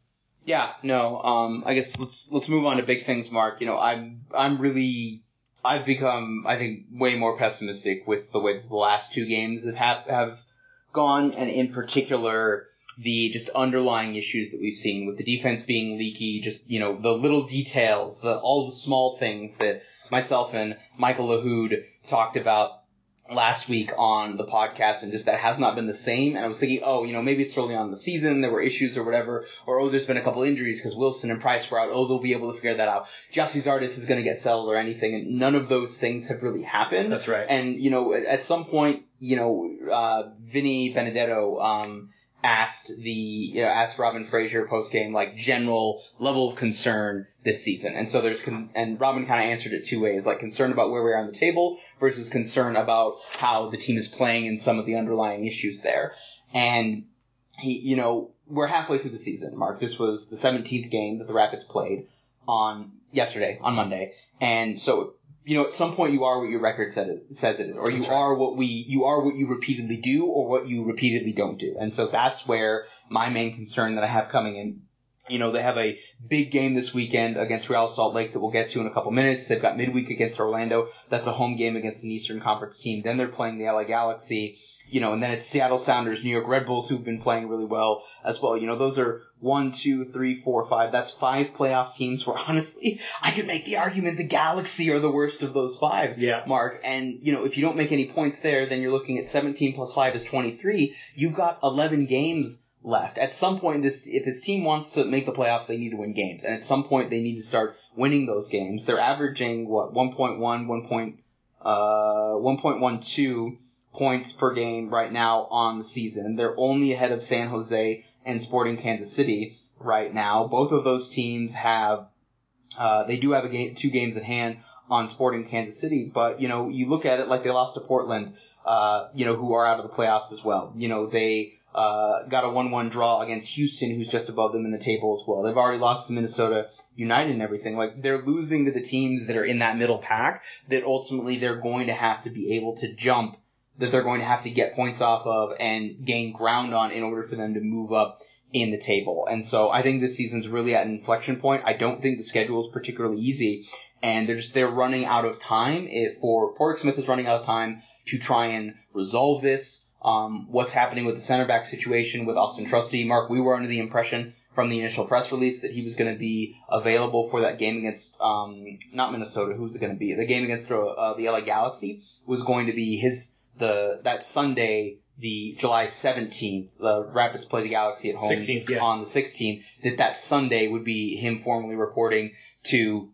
yeah, no. Um, I guess let's let's move on to big things, Mark. You know, I'm I'm really. I've become, I think, way more pessimistic with the way the last two games have have gone, and in particular, the just underlying issues that we've seen with the defense being leaky, just, you know, the little details, the all the small things that myself and Michael Lahoud talked about last week on the podcast, and just that has not been the same. And I was thinking, oh, you know, maybe it's early on in the season, there were issues or whatever, or oh, there's been a couple injuries because Wilson and Price were out, oh, they'll be able to figure that out, Jesse's artist is going to get settled or anything, and none of those things have really happened. That's right. And, you know, at some point, you know, uh, Vinny Benedetto, um, asked the, you know, asked Robin Fraser post-game, like, general level of concern this season. And so there's, con- and Robin kind of answered it two ways, like concern about where we are on the table versus concern about how the team is playing and some of the underlying issues there. And he, you know, we're halfway through the season, Mark. This was the seventeenth game that the Rapids played on, yesterday, on Monday. And so, you know, at some point you are what your record said it, says it is, or you that's are right. what we, you are what you repeatedly do or what you repeatedly don't do. And so that's where my main concern that I have coming in, you know, they have a big game this weekend against Real Salt Lake that we'll get to in a couple minutes. They've got midweek against Orlando. That's a home game against an Eastern Conference team. Then they're playing the L A Galaxy, you know, and then it's Seattle Sounders, New York Red Bulls, who've been playing really well as well. You know, those are one, two, three, four, five. That's five playoff teams where, honestly, I could make the argument the Galaxy are the worst of those five, yeah. Mark. And, you know, if you don't make any points there, then you're looking at seventeen plus five is twenty-three. You've got eleven games left. At some point, this if this team wants to make the playoffs, they need to win games. And at some point, they need to start winning those games. They're averaging, what, one point one, one point, uh, one point one two points per game right now on the season. They're only ahead of San Jose and Sporting Kansas City right now. Both of those teams have, uh, they do have a game, two games at hand on Sporting Kansas City, but, you know, you look at it like they lost to Portland, uh, you know, who are out of the playoffs as well. You know, they, uh, got a one one draw against Houston, who's just above them in the table as well. They've already lost to Minnesota United and everything. Like, they're losing to the teams that are in that middle pack that ultimately they're going to have to be able to jump, that they're going to have to get points off of and gain ground on in order for them to move up in the table. And so I think this season's really at an inflection point. I don't think the schedule is particularly easy, and they're just, they're running out of time. It, for Portsmouth is running out of time to try and resolve this. Um, what's happening with the center back situation with Auston Trusty? Mark, we were under the impression from the initial press release that he was going to be available for that game against, um, not Minnesota, who's it going to be? The game against uh, the L A Galaxy was going to be his. The that Sunday, the July seventeenth, the Rapids play the Galaxy at home sixteenth, yeah. on the sixteenth, that that Sunday would be him formally reporting to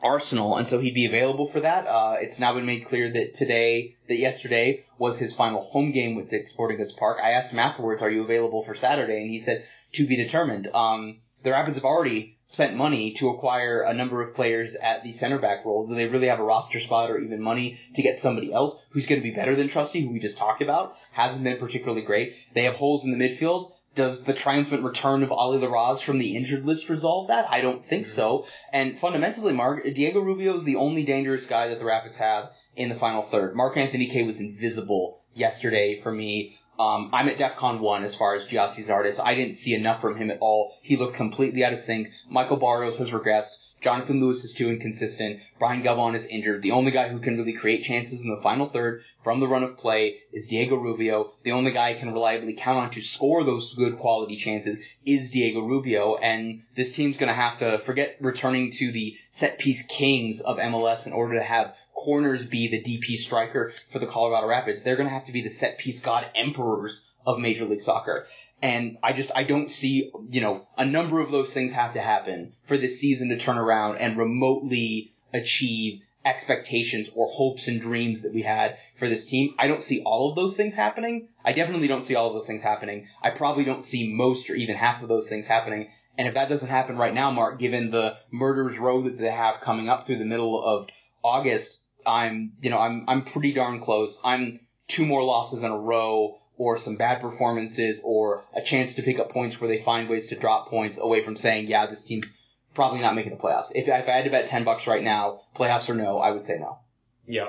Arsenal, and so he'd be available for that. Uh, it's now been made clear that today, that yesterday, was his final home game with the Sporting Goods Park. I asked him afterwards, are you available for Saturday? And he said, to be determined. Um, the Rapids have already spent money to acquire a number of players at the center back role. Do they really have a roster spot or even money to get somebody else who's going to be better than Trusty, who we just talked about? Hasn't been particularly great. They have holes in the midfield. Does the triumphant return of Ali Larraz from the injured list resolve that? I don't think so. And fundamentally, Mark, Diego Rubio is the only dangerous guy that the Rapids have in the final third. Mark-Anthony Kaye was invisible yesterday for me. Um, I'm at DEFCON one as far as Driussi's artist. I didn't see enough from him at all. He looked completely out of sync. Michael Barros has regressed. Jonathan Lewis is too inconsistent. Brian Gavon is injured. The only guy who can really create chances in the final third from the run of play is Diego Rubio. The only guy I can reliably count on to score those good quality chances is Diego Rubio. And this team's going to have to forget returning to the set-piece kings of M L S in order to have corners be the D P striker for the Colorado Rapids. They're going to have to be the set-piece god emperors of Major League Soccer. And I just, I don't see, you know, a number of those things have to happen for this season to turn around and remotely achieve expectations or hopes and dreams that we had for this team. I don't see all of those things happening. I definitely don't see all of those things happening. I probably don't see most or even half of those things happening. And if that doesn't happen right now, Mark, given the murderer's row that they have coming up through the middle of August, I'm, you know, I'm, I'm pretty darn close. I'm two more losses in a row, or some bad performances, or a chance to pick up points where they find ways to drop points away from saying, yeah, this team's probably not making the playoffs. If, if I had to bet ten bucks right now, playoffs or no, I would say no. Yeah.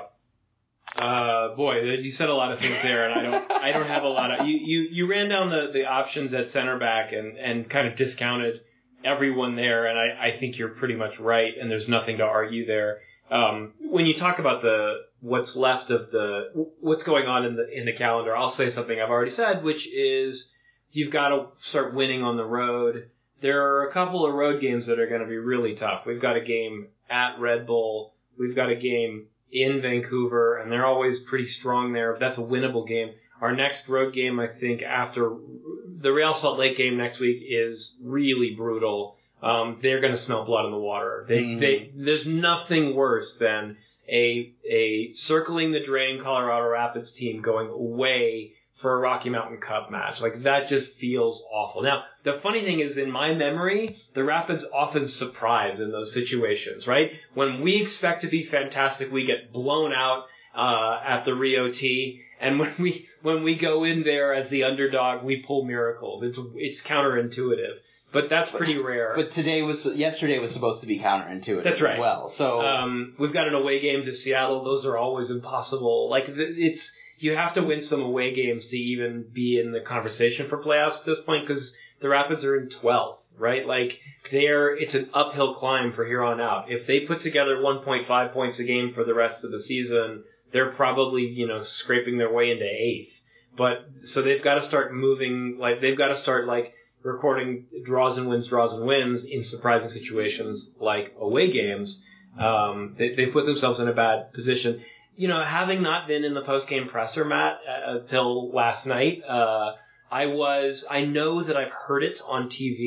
Uh, boy, you said a lot of things there, and I don't, I don't have a lot of, you, you, you ran down the, the options at center back and, and kind of discounted everyone there. And I, I think you're pretty much right. And there's nothing to argue there. Um, when you talk about the, what's left of the, what's going on in the, in the calendar, I'll say something I've already said, which is you've got to start winning on the road. There are a couple of road games that are going to be really tough. We've got a game at Red Bull. We've got a game in Vancouver, and they're always pretty strong there. That's a winnable game. Our next road game, I think, after the Real Salt Lake game next week is really brutal. Um, they're going to smell blood in the water. They, mm. they, there's nothing worse than a a circling the drain Colorado Rapids team going away for a Rocky Mountain Cup match. Like, that just feels awful. Now, the funny thing is, in my memory, the Rapids often surprise in those situations, right? When we expect to be fantastic, we get blown out uh at the Rio T, and when we when we go in there as the underdog, we pull miracles. It's it's counterintuitive. But that's pretty but, rare. But today was yesterday was supposed to be counterintuitive that's right. as well. So um, we've got an away game to Seattle. Those are always impossible. Like it's you have to win some away games to even be in the conversation for playoffs at this point because the Rapids are in twelfth, right? Like they're it's an uphill climb for here on out. If they put together one point five points a game for the rest of the season, they're probably you know scraping their way into eighth. But so they've got to start moving. Like they've got to start like. recording draws and wins, draws and wins in surprising situations like away games, um, they, they put themselves in a bad position. You know, having not been in the post-game presser, Matt, uh, till last night, uh, I was, I know that I've heard it on T V,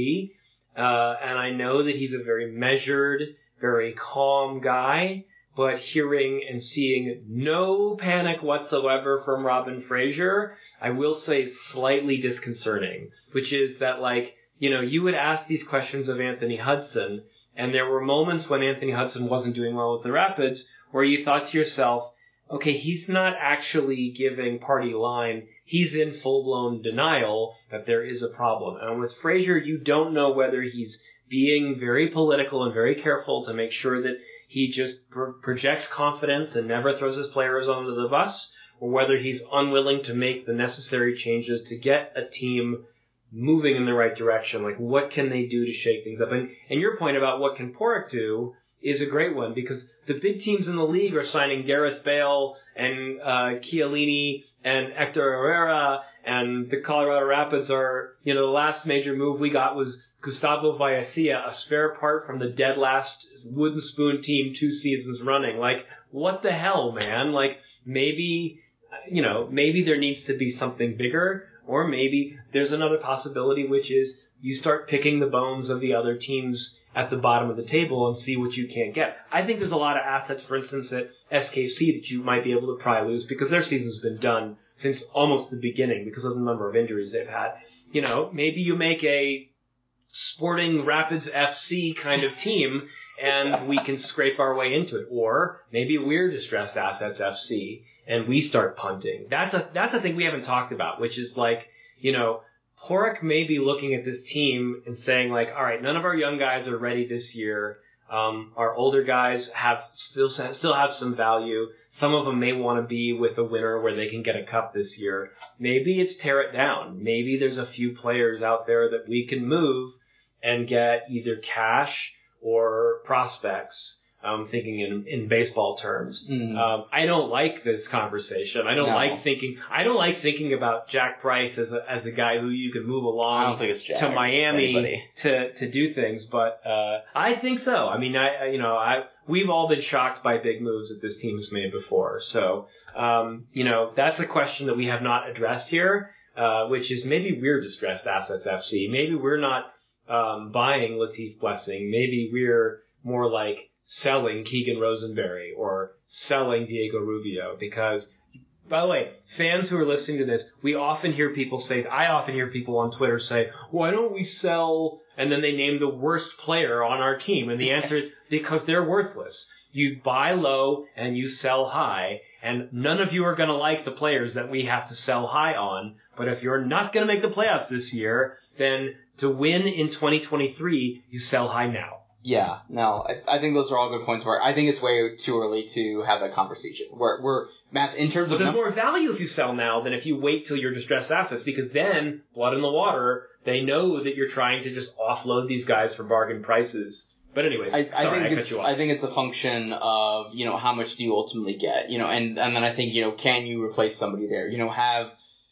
uh, and I know that he's a very measured, very calm guy, but hearing and seeing no panic whatsoever from Robin Fraser, I will say slightly disconcerting, which is that, like, you know, you would ask these questions of Anthony Hudson, and there were moments when Anthony Hudson wasn't doing well with the Rapids where you thought to yourself, okay, he's not actually giving party line. He's in full-blown denial that there is a problem. And with Fraser, you don't know whether he's being very political and very careful to make sure that he just pro- projects confidence and never throws his players onto the bus, or whether he's unwilling to make the necessary changes to get a team moving in the right direction. Like, what can they do to shake things up? And and your point about what can Porik do is a great one, because the big teams in the league are signing Gareth Bale and uh, Chiellini and Hector Herrera, and the Colorado Rapids are, you know, the last major move we got was Gustavo Vallacía, a spare part from the dead last wooden spoon team two seasons running. Like, what the hell, man? Like, maybe, you know, maybe there needs to be something bigger, or maybe there's another possibility, which is you start picking the bones of the other teams at the bottom of the table and see what you can't get. I think there's a lot of assets, for instance, at S K C that you might be able to pry loose because their season's been done since almost the beginning because of the number of injuries they've had. You know, maybe you make a Sporting Rapids F C kind of team, and we can scrape our way into it. Or maybe we're Distressed Assets F C, and we start punting. That's a that's a thing we haven't talked about, which is like, you know, Porik may be looking at this team and saying, like, all right, none of our young guys are ready this year. Um, our older guys have still still have some value. Some of them may want to be with a winner where they can get a cup this year. Maybe it's tear it down. Maybe there's a few players out there that we can move and get either cash or prospects, um, thinking in, in baseball terms. Mm. Um, I don't like this conversation. I don't no. like thinking, I don't like thinking about Jack Price as a, as a guy who you can move along I don't think it's Jack, to Miami to, to do things. But, uh, I think so. I mean, I, you know, I, we've all been shocked by big moves that this team has made before. So, um, you know, that's a question that we have not addressed here, uh, which is maybe we're Distressed Assets F C. Maybe we're not, Um, buying Latif Blessing. Maybe we're more like selling Keegan Rosenberry or selling Diego Rubio, because, by the way, fans who are listening to this, we often hear people say, I often hear people on Twitter say, why don't we sell, and then they name the worst player on our team, and the answer is because they're worthless. You buy low and you sell high, and none of you are going to like the players that we have to sell high on, but if you're not going to make the playoffs this year, then to win in twenty twenty-three, you sell high now. Yeah, no, I, I think those are all good points. Where I think it's way too early to have that conversation. We're, we're Matt, in terms but of... There's num- more value if you sell now than if you wait till you're distressed assets, because then, blood in the water, they know that you're trying to just offload these guys for bargain prices. But anyways, I, I sorry, I cut you off. I think it's a function of, you know, how much do you ultimately get? You know, and, and then I think, you know, can you replace somebody there? You know, have...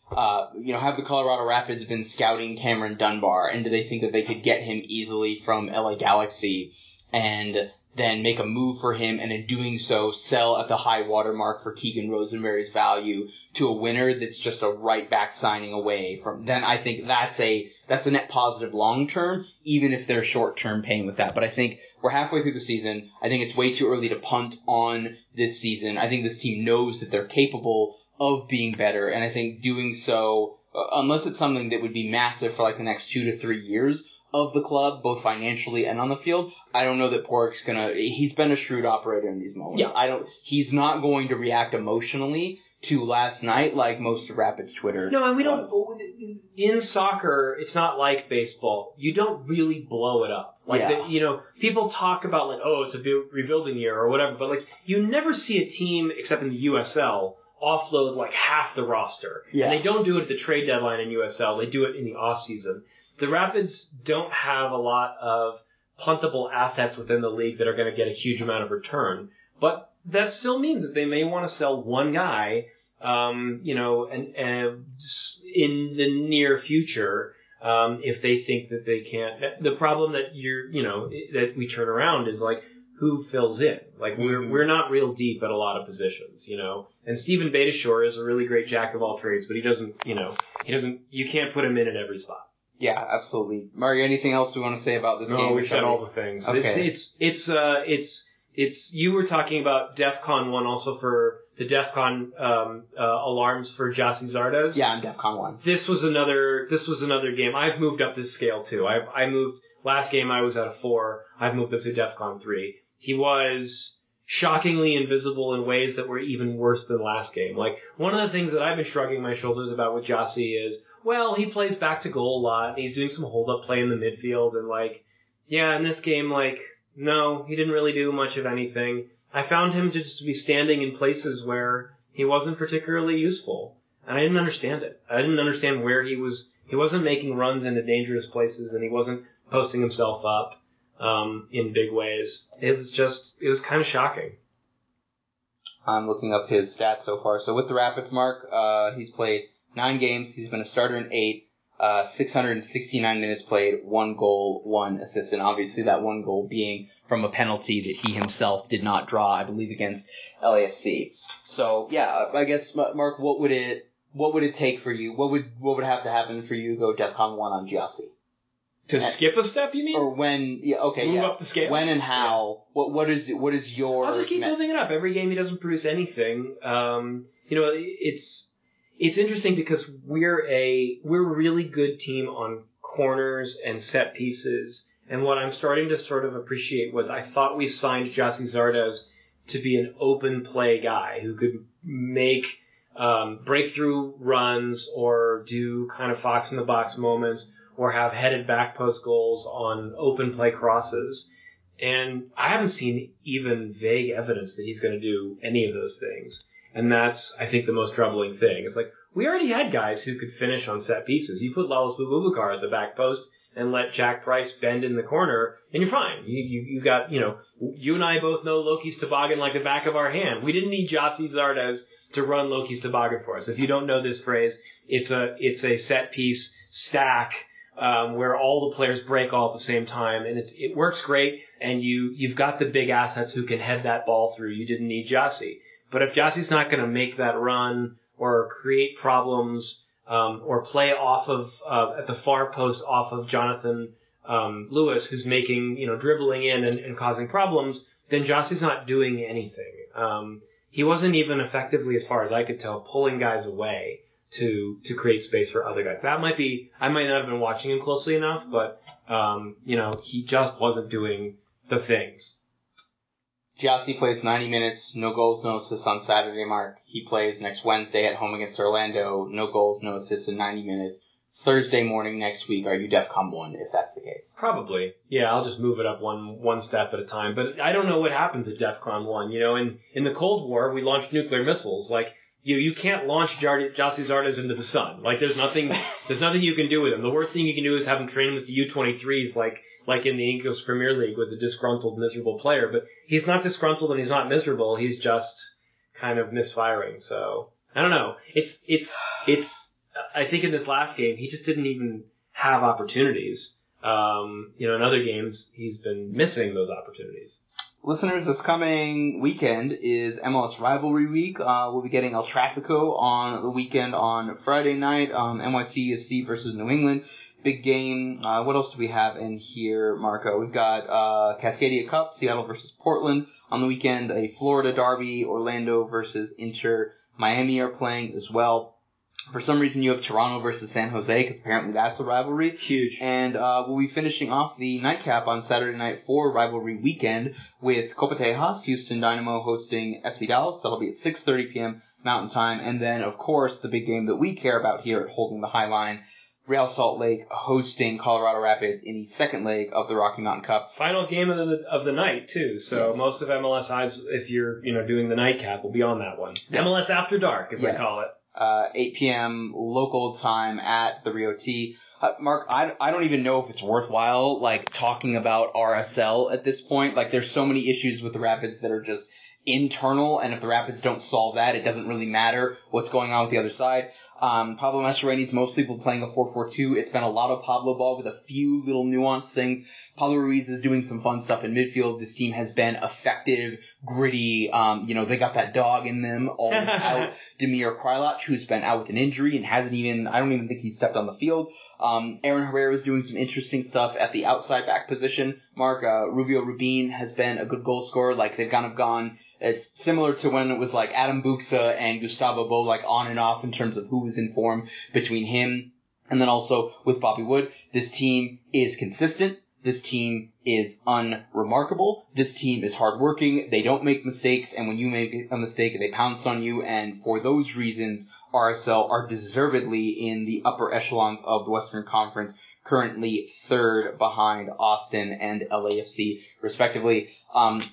Uh, you know, have the Colorado Rapids been scouting Cameron Dunbar, and do they think that they could get him easily from L A Galaxy and then make a move for him, and in doing so sell at the high watermark for Keegan Rosenberry's value to a winner that's just a right back signing away from? Then I think that's a that's a net positive long term, even if there's short term pain with that. But I think we're halfway through the season. I think it's way too early to punt on this season. I think this team knows that they're capable of being better, and I think doing so, unless it's something that would be massive for like the next two to three years of the club, both financially and on the field, I don't know that Porik's gonna, he's been a shrewd operator in these moments. Yeah. I don't, he's not going to react emotionally to last night, like most of Rapids Twitter. No, and we was. don't. In soccer, it's not like baseball. You don't really blow it up. Like yeah. the, you know, people talk about like, oh, it's a rebuilding year or whatever, but like you never see a team except in the U S L offload like half the roster. Yeah. And they don't do it at the trade deadline in U S L. They do it in the off season. The Rapids don't have a lot of puntable assets within the league that are going to get a huge amount of return, but that still means that they may want to sell one guy. Um, you know, and, and in the near future, um, if they think that they can't, the problem that you're, you know, that we turn around is like who fills in. Like we're mm-hmm. we're not real deep at a lot of positions, you know. And Stephen Betashore is a really great jack of all trades, but he doesn't, you know, he doesn't. You can't put him in at every spot. Yeah, absolutely. Mario, anything else we want to say about this no, game? No, we've said all the things. Okay. It's it's it's uh it's it's you were talking about DEFCON one also for. The DEFCON um, uh, alarms for Jassy Zardes. Yeah, I'm DEFCON one. This was another. This was another game. I've moved up this scale too. I I moved last game. I was at a four. I've moved up to DEFCON three. He was shockingly invisible in ways that were even worse than last game. Like one of the things that I've been shrugging my shoulders about with Jassy is, well, he plays back to goal a lot. And he's doing some hold up play in the midfield, and like, yeah, in this game, like, no, he didn't really do much of anything. I found him to just be standing in places where he wasn't particularly useful, and I didn't understand it. I didn't understand where he was. He wasn't making runs into dangerous places, and he wasn't posting himself up um, in big ways. It was just, it was kind of shocking. I'm looking up his stats so far. So with the Rapids, Mark, uh, he's played nine games. He's been a starter in eight, uh, six hundred sixty-nine minutes played, one goal, one assist, and obviously that one goal being from a penalty that he himself did not draw, I believe, against L A F C. So, yeah, I guess, Mark, what would it what would it take for you? What would what would have to happen for you to go DEFCON one on Giassi? To and, skip a step, you mean? Or when? Yeah, okay, Move yeah. up the scale. When and how? Yeah. What what is what is your? I'll just keep me- building it up. Every game he doesn't produce anything. Um, you know, it's it's interesting because we're a we're a really good team on corners and set pieces. And what I'm starting to sort of appreciate was I thought we signed Jassy Zardes to be an open play guy who could make um, breakthrough runs or do kind of fox in the box moments or have headed back post goals on open play crosses. And I haven't seen even vague evidence that he's going to do any of those things. And that's, I think, the most troubling thing. It's like we already had guys who could finish on set pieces. You put Lawless Boubacar at the back post and let Jack Price bend in the corner, and you're fine. You you you got, you know, you and I both know Loki's Toboggan like the back of our hand. We didn't need Jassy Zardes to run Loki's Toboggan for us. If you don't know this phrase, it's a it's a set piece stack um, where all the players break all at the same time, and it's, it works great, and you, you've got the big assets who can head that ball through. You didn't need Jassy. But if Jossie's not going to make that run or create problems Um, or play off of, uh, at the far post off of Jonathan, um, Lewis, who's making, you know, dribbling in and, and causing problems, then Jossie's not doing anything. Um, he wasn't even effectively, as far as I could tell, pulling guys away to, to create space for other guys. That might be, I might not have been watching him closely enough, but, um, you know, he just wasn't doing the things. Giassi plays ninety minutes, no goals, no assists on Saturday, Mark. He plays next Wednesday at home against Orlando, no goals, no assists in ninety minutes. Thursday morning next week, are you DEFCON one, if that's the case? Probably. Yeah, I'll just move it up one one step at a time. But I don't know what happens at DEFCON one. You know, in, in the Cold War, we launched nuclear missiles. Like, you you can't launch Jar- Jassy Zardes into the sun. Like, there's nothing there's nothing you can do with him. The worst thing you can do is have him train with the U twenty-threes, like, like in the English Premier League with a disgruntled, miserable player. But he's not disgruntled and he's not miserable. He's just kind of misfiring. So I don't know. It's, it's, it's, I think in this last game, he just didn't even have opportunities. Um, you know, in other games, he's been missing those opportunities. Listeners, this coming weekend is M L S Rivalry Week. Uh, we'll be getting El Tráfico on the weekend on Friday night. Um, N Y C F C versus New England. Big game. Uh, what else do we have in here, Marco? We've got uh, Cascadia Cup, Seattle versus Portland. On the weekend, a Florida derby, Orlando versus Inter. Miami are playing as well. For some reason, you have Toronto versus San Jose, because apparently that's a rivalry. Huge. And uh, we'll be finishing off the nightcap on Saturday night for rivalry weekend with Copa Tejas, Houston Dynamo hosting F C Dallas. That'll be at six thirty p.m. Mountain Time. And then, of course, the big game that we care about here at Holding the High Line, Real Salt Lake hosting Colorado Rapids in the second leg of the Rocky Mountain Cup. Final game of the of the night, too. So yes. Most of M L S eyes, if you're you know doing the nightcap, will be on that one. Yes. M L S After Dark, as yes. they call it. Uh, eight p.m. local time at the Rio T. Uh, Mark, I, I don't even know if it's worthwhile, like, talking about R S L at this point. Like, there's so many issues with the Rapids that are just internal, and if the Rapids don't solve that, it doesn't really matter what's going on with the other side. Um, Pablo Mascherini's mostly been playing a four four two. It's been a lot of Pablo ball with a few little nuanced things. Pablo Ruiz is doing some fun stuff in midfield. This team has been effective, gritty. Um, you know, they got that dog in them all without Demir Kraljic, who's been out with an injury and hasn't even, I don't even think he's stepped on the field. Um, Aaron Herrera is doing some interesting stuff at the outside back position. Mark, uh, Rubio Rubin has been a good goal scorer. Like, they've kind of gone, it's similar to when it was like Adam Buxa and Gustavo Bo, like on and off in terms of who was in form between him. And then also with Bobby Wood, this team is consistent. This team is unremarkable. This team is hardworking. They don't make mistakes. And when you make a mistake, they pounce on you. And for those reasons, R S L are deservedly in the upper echelons of the Western Conference, currently third behind Austin and L A F C, respectively. Um,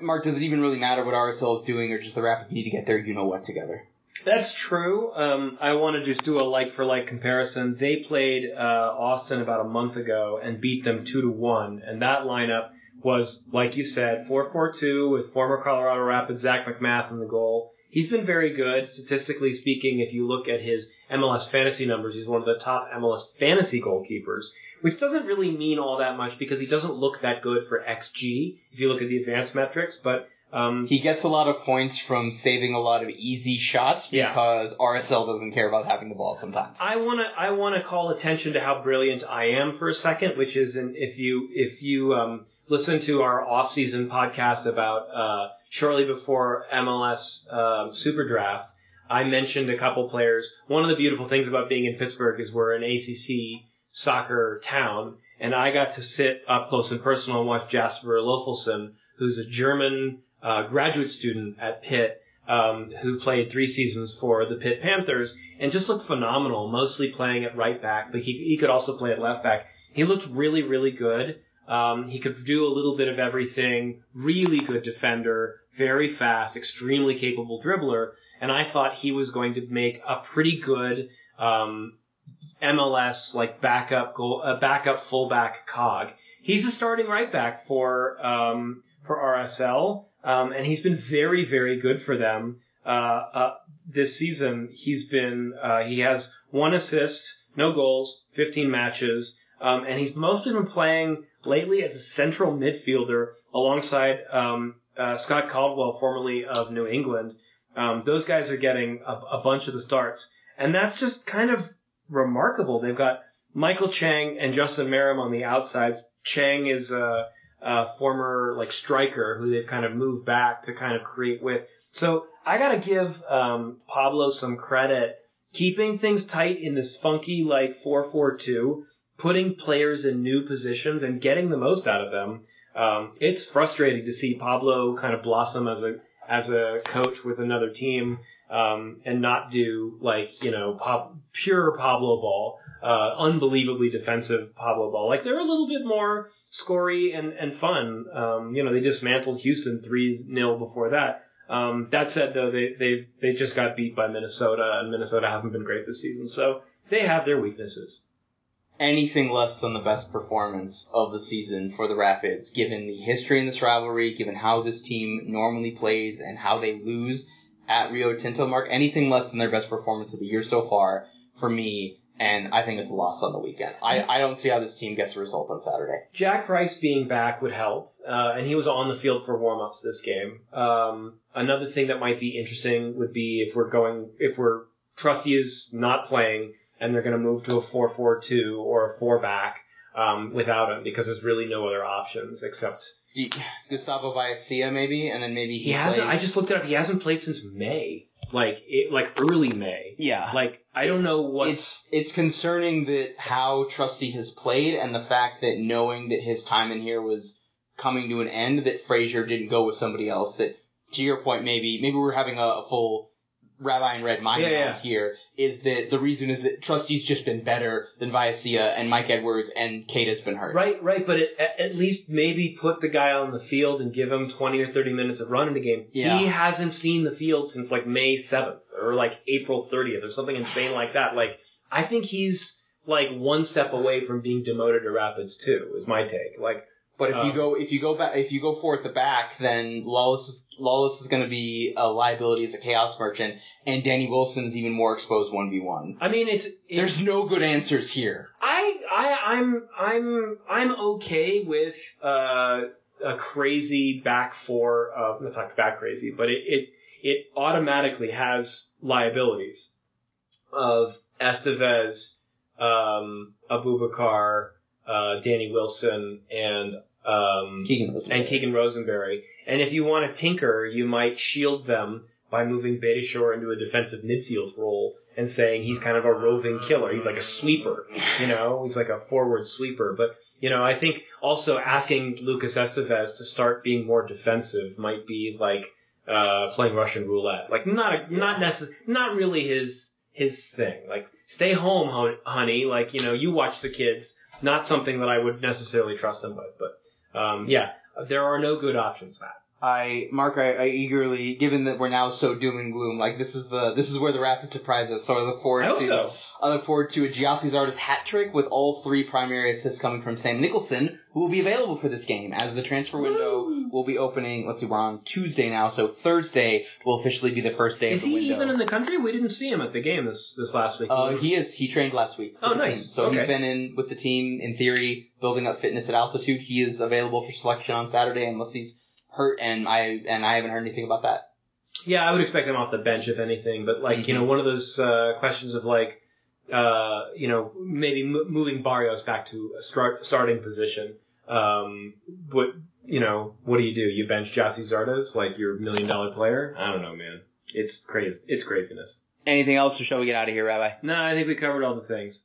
Mark, does it even really matter what R S L is doing, or just the Rapids need to get their you-know-what together? That's true. Um, I want to just do a like-for-like comparison. They played uh, Austin about a month ago and beat them two to one, and that lineup was, like you said, four four two with former Colorado Rapids Zach McMath in the goal. He's been very good. Statistically speaking, if you look at his M L S fantasy numbers, he's one of the top M L S fantasy goalkeepers, which doesn't really mean all that much because he doesn't look that good for X G if you look at the advanced metrics. But um, he gets a lot of points from saving a lot of easy shots because yeah. R S L doesn't care about having the ball sometimes. I wanna I wanna call attention to how brilliant I am for a second, which is in, if you if you um, listen to our off-season podcast about uh, shortly before M L S uh, Super Draft, I mentioned a couple players. One of the beautiful things about being in Pittsburgh is we're an A C C soccer town, and I got to sit up close and personal and watch Jasper Lofelsen, who's a German uh, graduate student at Pitt, um, who played three seasons for the Pitt Panthers and just looked phenomenal, mostly playing at right back, but he, he could also play at left back. He looked really, really good. Um, he could do a little bit of everything, really good defender, very fast, extremely capable dribbler, and I thought he was going to make a pretty good um M L S, like, backup goal, uh, backup fullback cog. He's a starting right back for, um, for R S L. Um, and he's been very, very good for them. Uh, uh, this season, he's been, uh, he has one assist, no goals, fifteen matches. Um, and he's mostly been playing lately as a central midfielder alongside, um, uh, Scott Caldwell, formerly of New England. Um, those guys are getting a, a bunch of the starts. And that's just kind of remarkable. They've got Michael Chang and Justin Merrim on the outside. Chang is a, a former like striker who they've kind of moved back to kind of create with. So I gotta give um, Pablo some credit, keeping things tight in this funky like four four two, putting players in new positions and getting the most out of them. Um, it's frustrating to see Pablo kind of blossom as a as a coach with another team. Um, and not do like, you know, pop, pure Pablo ball, uh, unbelievably defensive Pablo ball. Like, they're a little bit more scory and, and fun. Um, you know, they dismantled Houston three nil before that. Um, that said, though, they, they, they just got beat by Minnesota, and Minnesota haven't been great this season. So they have their weaknesses. Anything less than the best performance of the season for the Rapids, given the history in this rivalry, given how this team normally plays and how they lose at Rio Tinto, Mark, anything less than their best performance of the year so far for me, and I think it's a loss on the weekend. I, I don't see how this team gets a result on Saturday. Jack Price being back would help, uh, and he was on the field for warm-ups this game. Um, another thing that might be interesting would be if we're going, if we're, Trusty is not playing, and they're going to move to a four four two or a four-back um, without him, because there's really no other options except Gustavo Baiacia, maybe, and then maybe he, he hasn't. Plays. I just looked it up. He hasn't played since May, like it, like early May. Yeah, like I it, don't know what. It's it's concerning that how Trusty has played, and the fact that knowing that his time in here was coming to an end, that Frazier didn't go with somebody else. That, to your point, maybe maybe we're having a, a full Rabbi in Red mind yeah, yeah. here is that the reason is that Trusty's just been better than Viacia and Mike Edwards, and Kate has been hurt. Right, right, but it, at least maybe put the guy on the field and give him twenty or thirty minutes of run in the game. Yeah. He hasn't seen the field since like May seventh or like April thirtieth or something insane like that. Like, I think he's like one step away from being demoted to Rapids too, is my take. Like, But if um, you go if you go back if you go four at the back, then Lawless is, Lawless is going to be a liability as a chaos merchant, and Danny Wilson's even more exposed one v one. I mean, it's, it's there's no good answers here. I I I'm I'm I'm okay with uh, a crazy back four. Uh, that's not back crazy, but it it it automatically has liabilities of Esteves, um, Abubakar, Uh, Danny Wilson and um, Keegan and Keegan Rosenberry. And if you want to tinker, you might shield them by moving Betishore into a defensive midfield role and saying he's kind of a roving killer. He's like a sweeper, you know, he's like a forward sweeper. But, you know, I think also asking Lucas Esteves to start being more defensive might be like uh, playing Russian roulette. Like not a, not necess- not really his his thing. Like stay home, honey. Like, you know, you watch the kids. Not something that I would necessarily trust him with, but um, yeah, there are no good options, Matt. I, Mark, I, I eagerly, given that we're now so doom and gloom, like this is the this is where the Rapids surprise us. So I look forward I hope to so. I look forward to a Giassi's artist hat trick with all three primary assists coming from Sam Nicholson, who will be available for this game as the transfer window Woo! will be opening. Let's see, we're on Tuesday now, so Thursday will officially be the first day is of the window. Is he even in the country? We didn't see him at the game this this last week. Uh, he is. He trained last week. Oh, nice. Team. So okay. He's been in with the team in theory, building up fitness at altitude. He is available for selection on Saturday unless he's hurt, and I and I haven't heard anything about that. Yeah, I would expect him off the bench if anything, but like mm-hmm. you know, one of those uh, questions of like uh, you know maybe m- moving Barrios back to a start starting position. Um, what you know, what do you do? You bench Giassi Zardes like your million dollar player? I don't know, man. It's crazy. It's craziness. Anything else, or shall we get out of here, Rabbi? No, I think we covered all the things.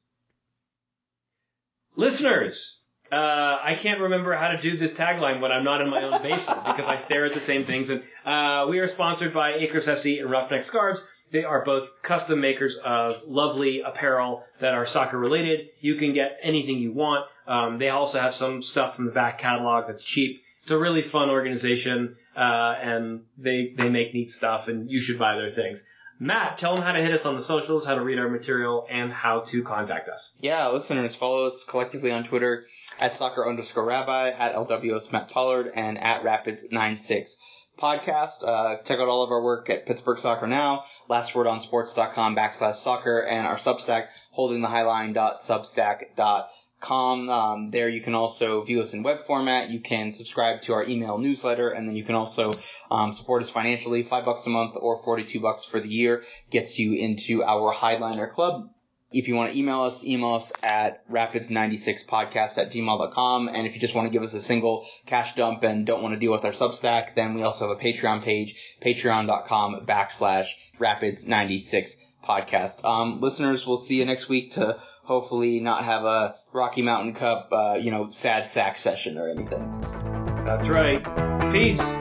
Listeners. Uh, I can't remember how to do this tagline when I'm not in my own basement because I stare at the same things. And uh, we are sponsored by Acres F C and Roughneck Scarves. They are both custom makers of lovely apparel that are soccer related. You can get anything you want. Um, they also have some stuff from the back catalog that's cheap. It's a really fun organization, uh, and they they make neat stuff, and you should buy their things. Matt, tell them how to hit us on the socials, how to read our material, and how to contact us. Yeah, listeners, follow us collectively on Twitter at soccer underscore rabbi, at L W S Matt Pollard, and at Rapids ninety-six podcast. Uh, check out all of our work at Pittsburgh Soccer Now, lastwordonsports.com backslash soccer, and our Substack, holding the high line dot substack dot com. Um, there you can also view us in web format. You can subscribe to our email newsletter, and then you can also Um, support us financially. Five bucks a month or forty-two bucks for the year gets you into our Highliner Club. If you want to email us, email us at rapids ninety-six podcast at gmail dot com. And if you just want to give us a single cash dump and don't want to deal with our Substack, then we also have a Patreon page, patreon.com backslash rapids ninety-six podcast. Um, listeners, we'll see you next week to hopefully not have a Rocky Mountain Cup, uh, you know, sad sack session or anything. That's right. Peace.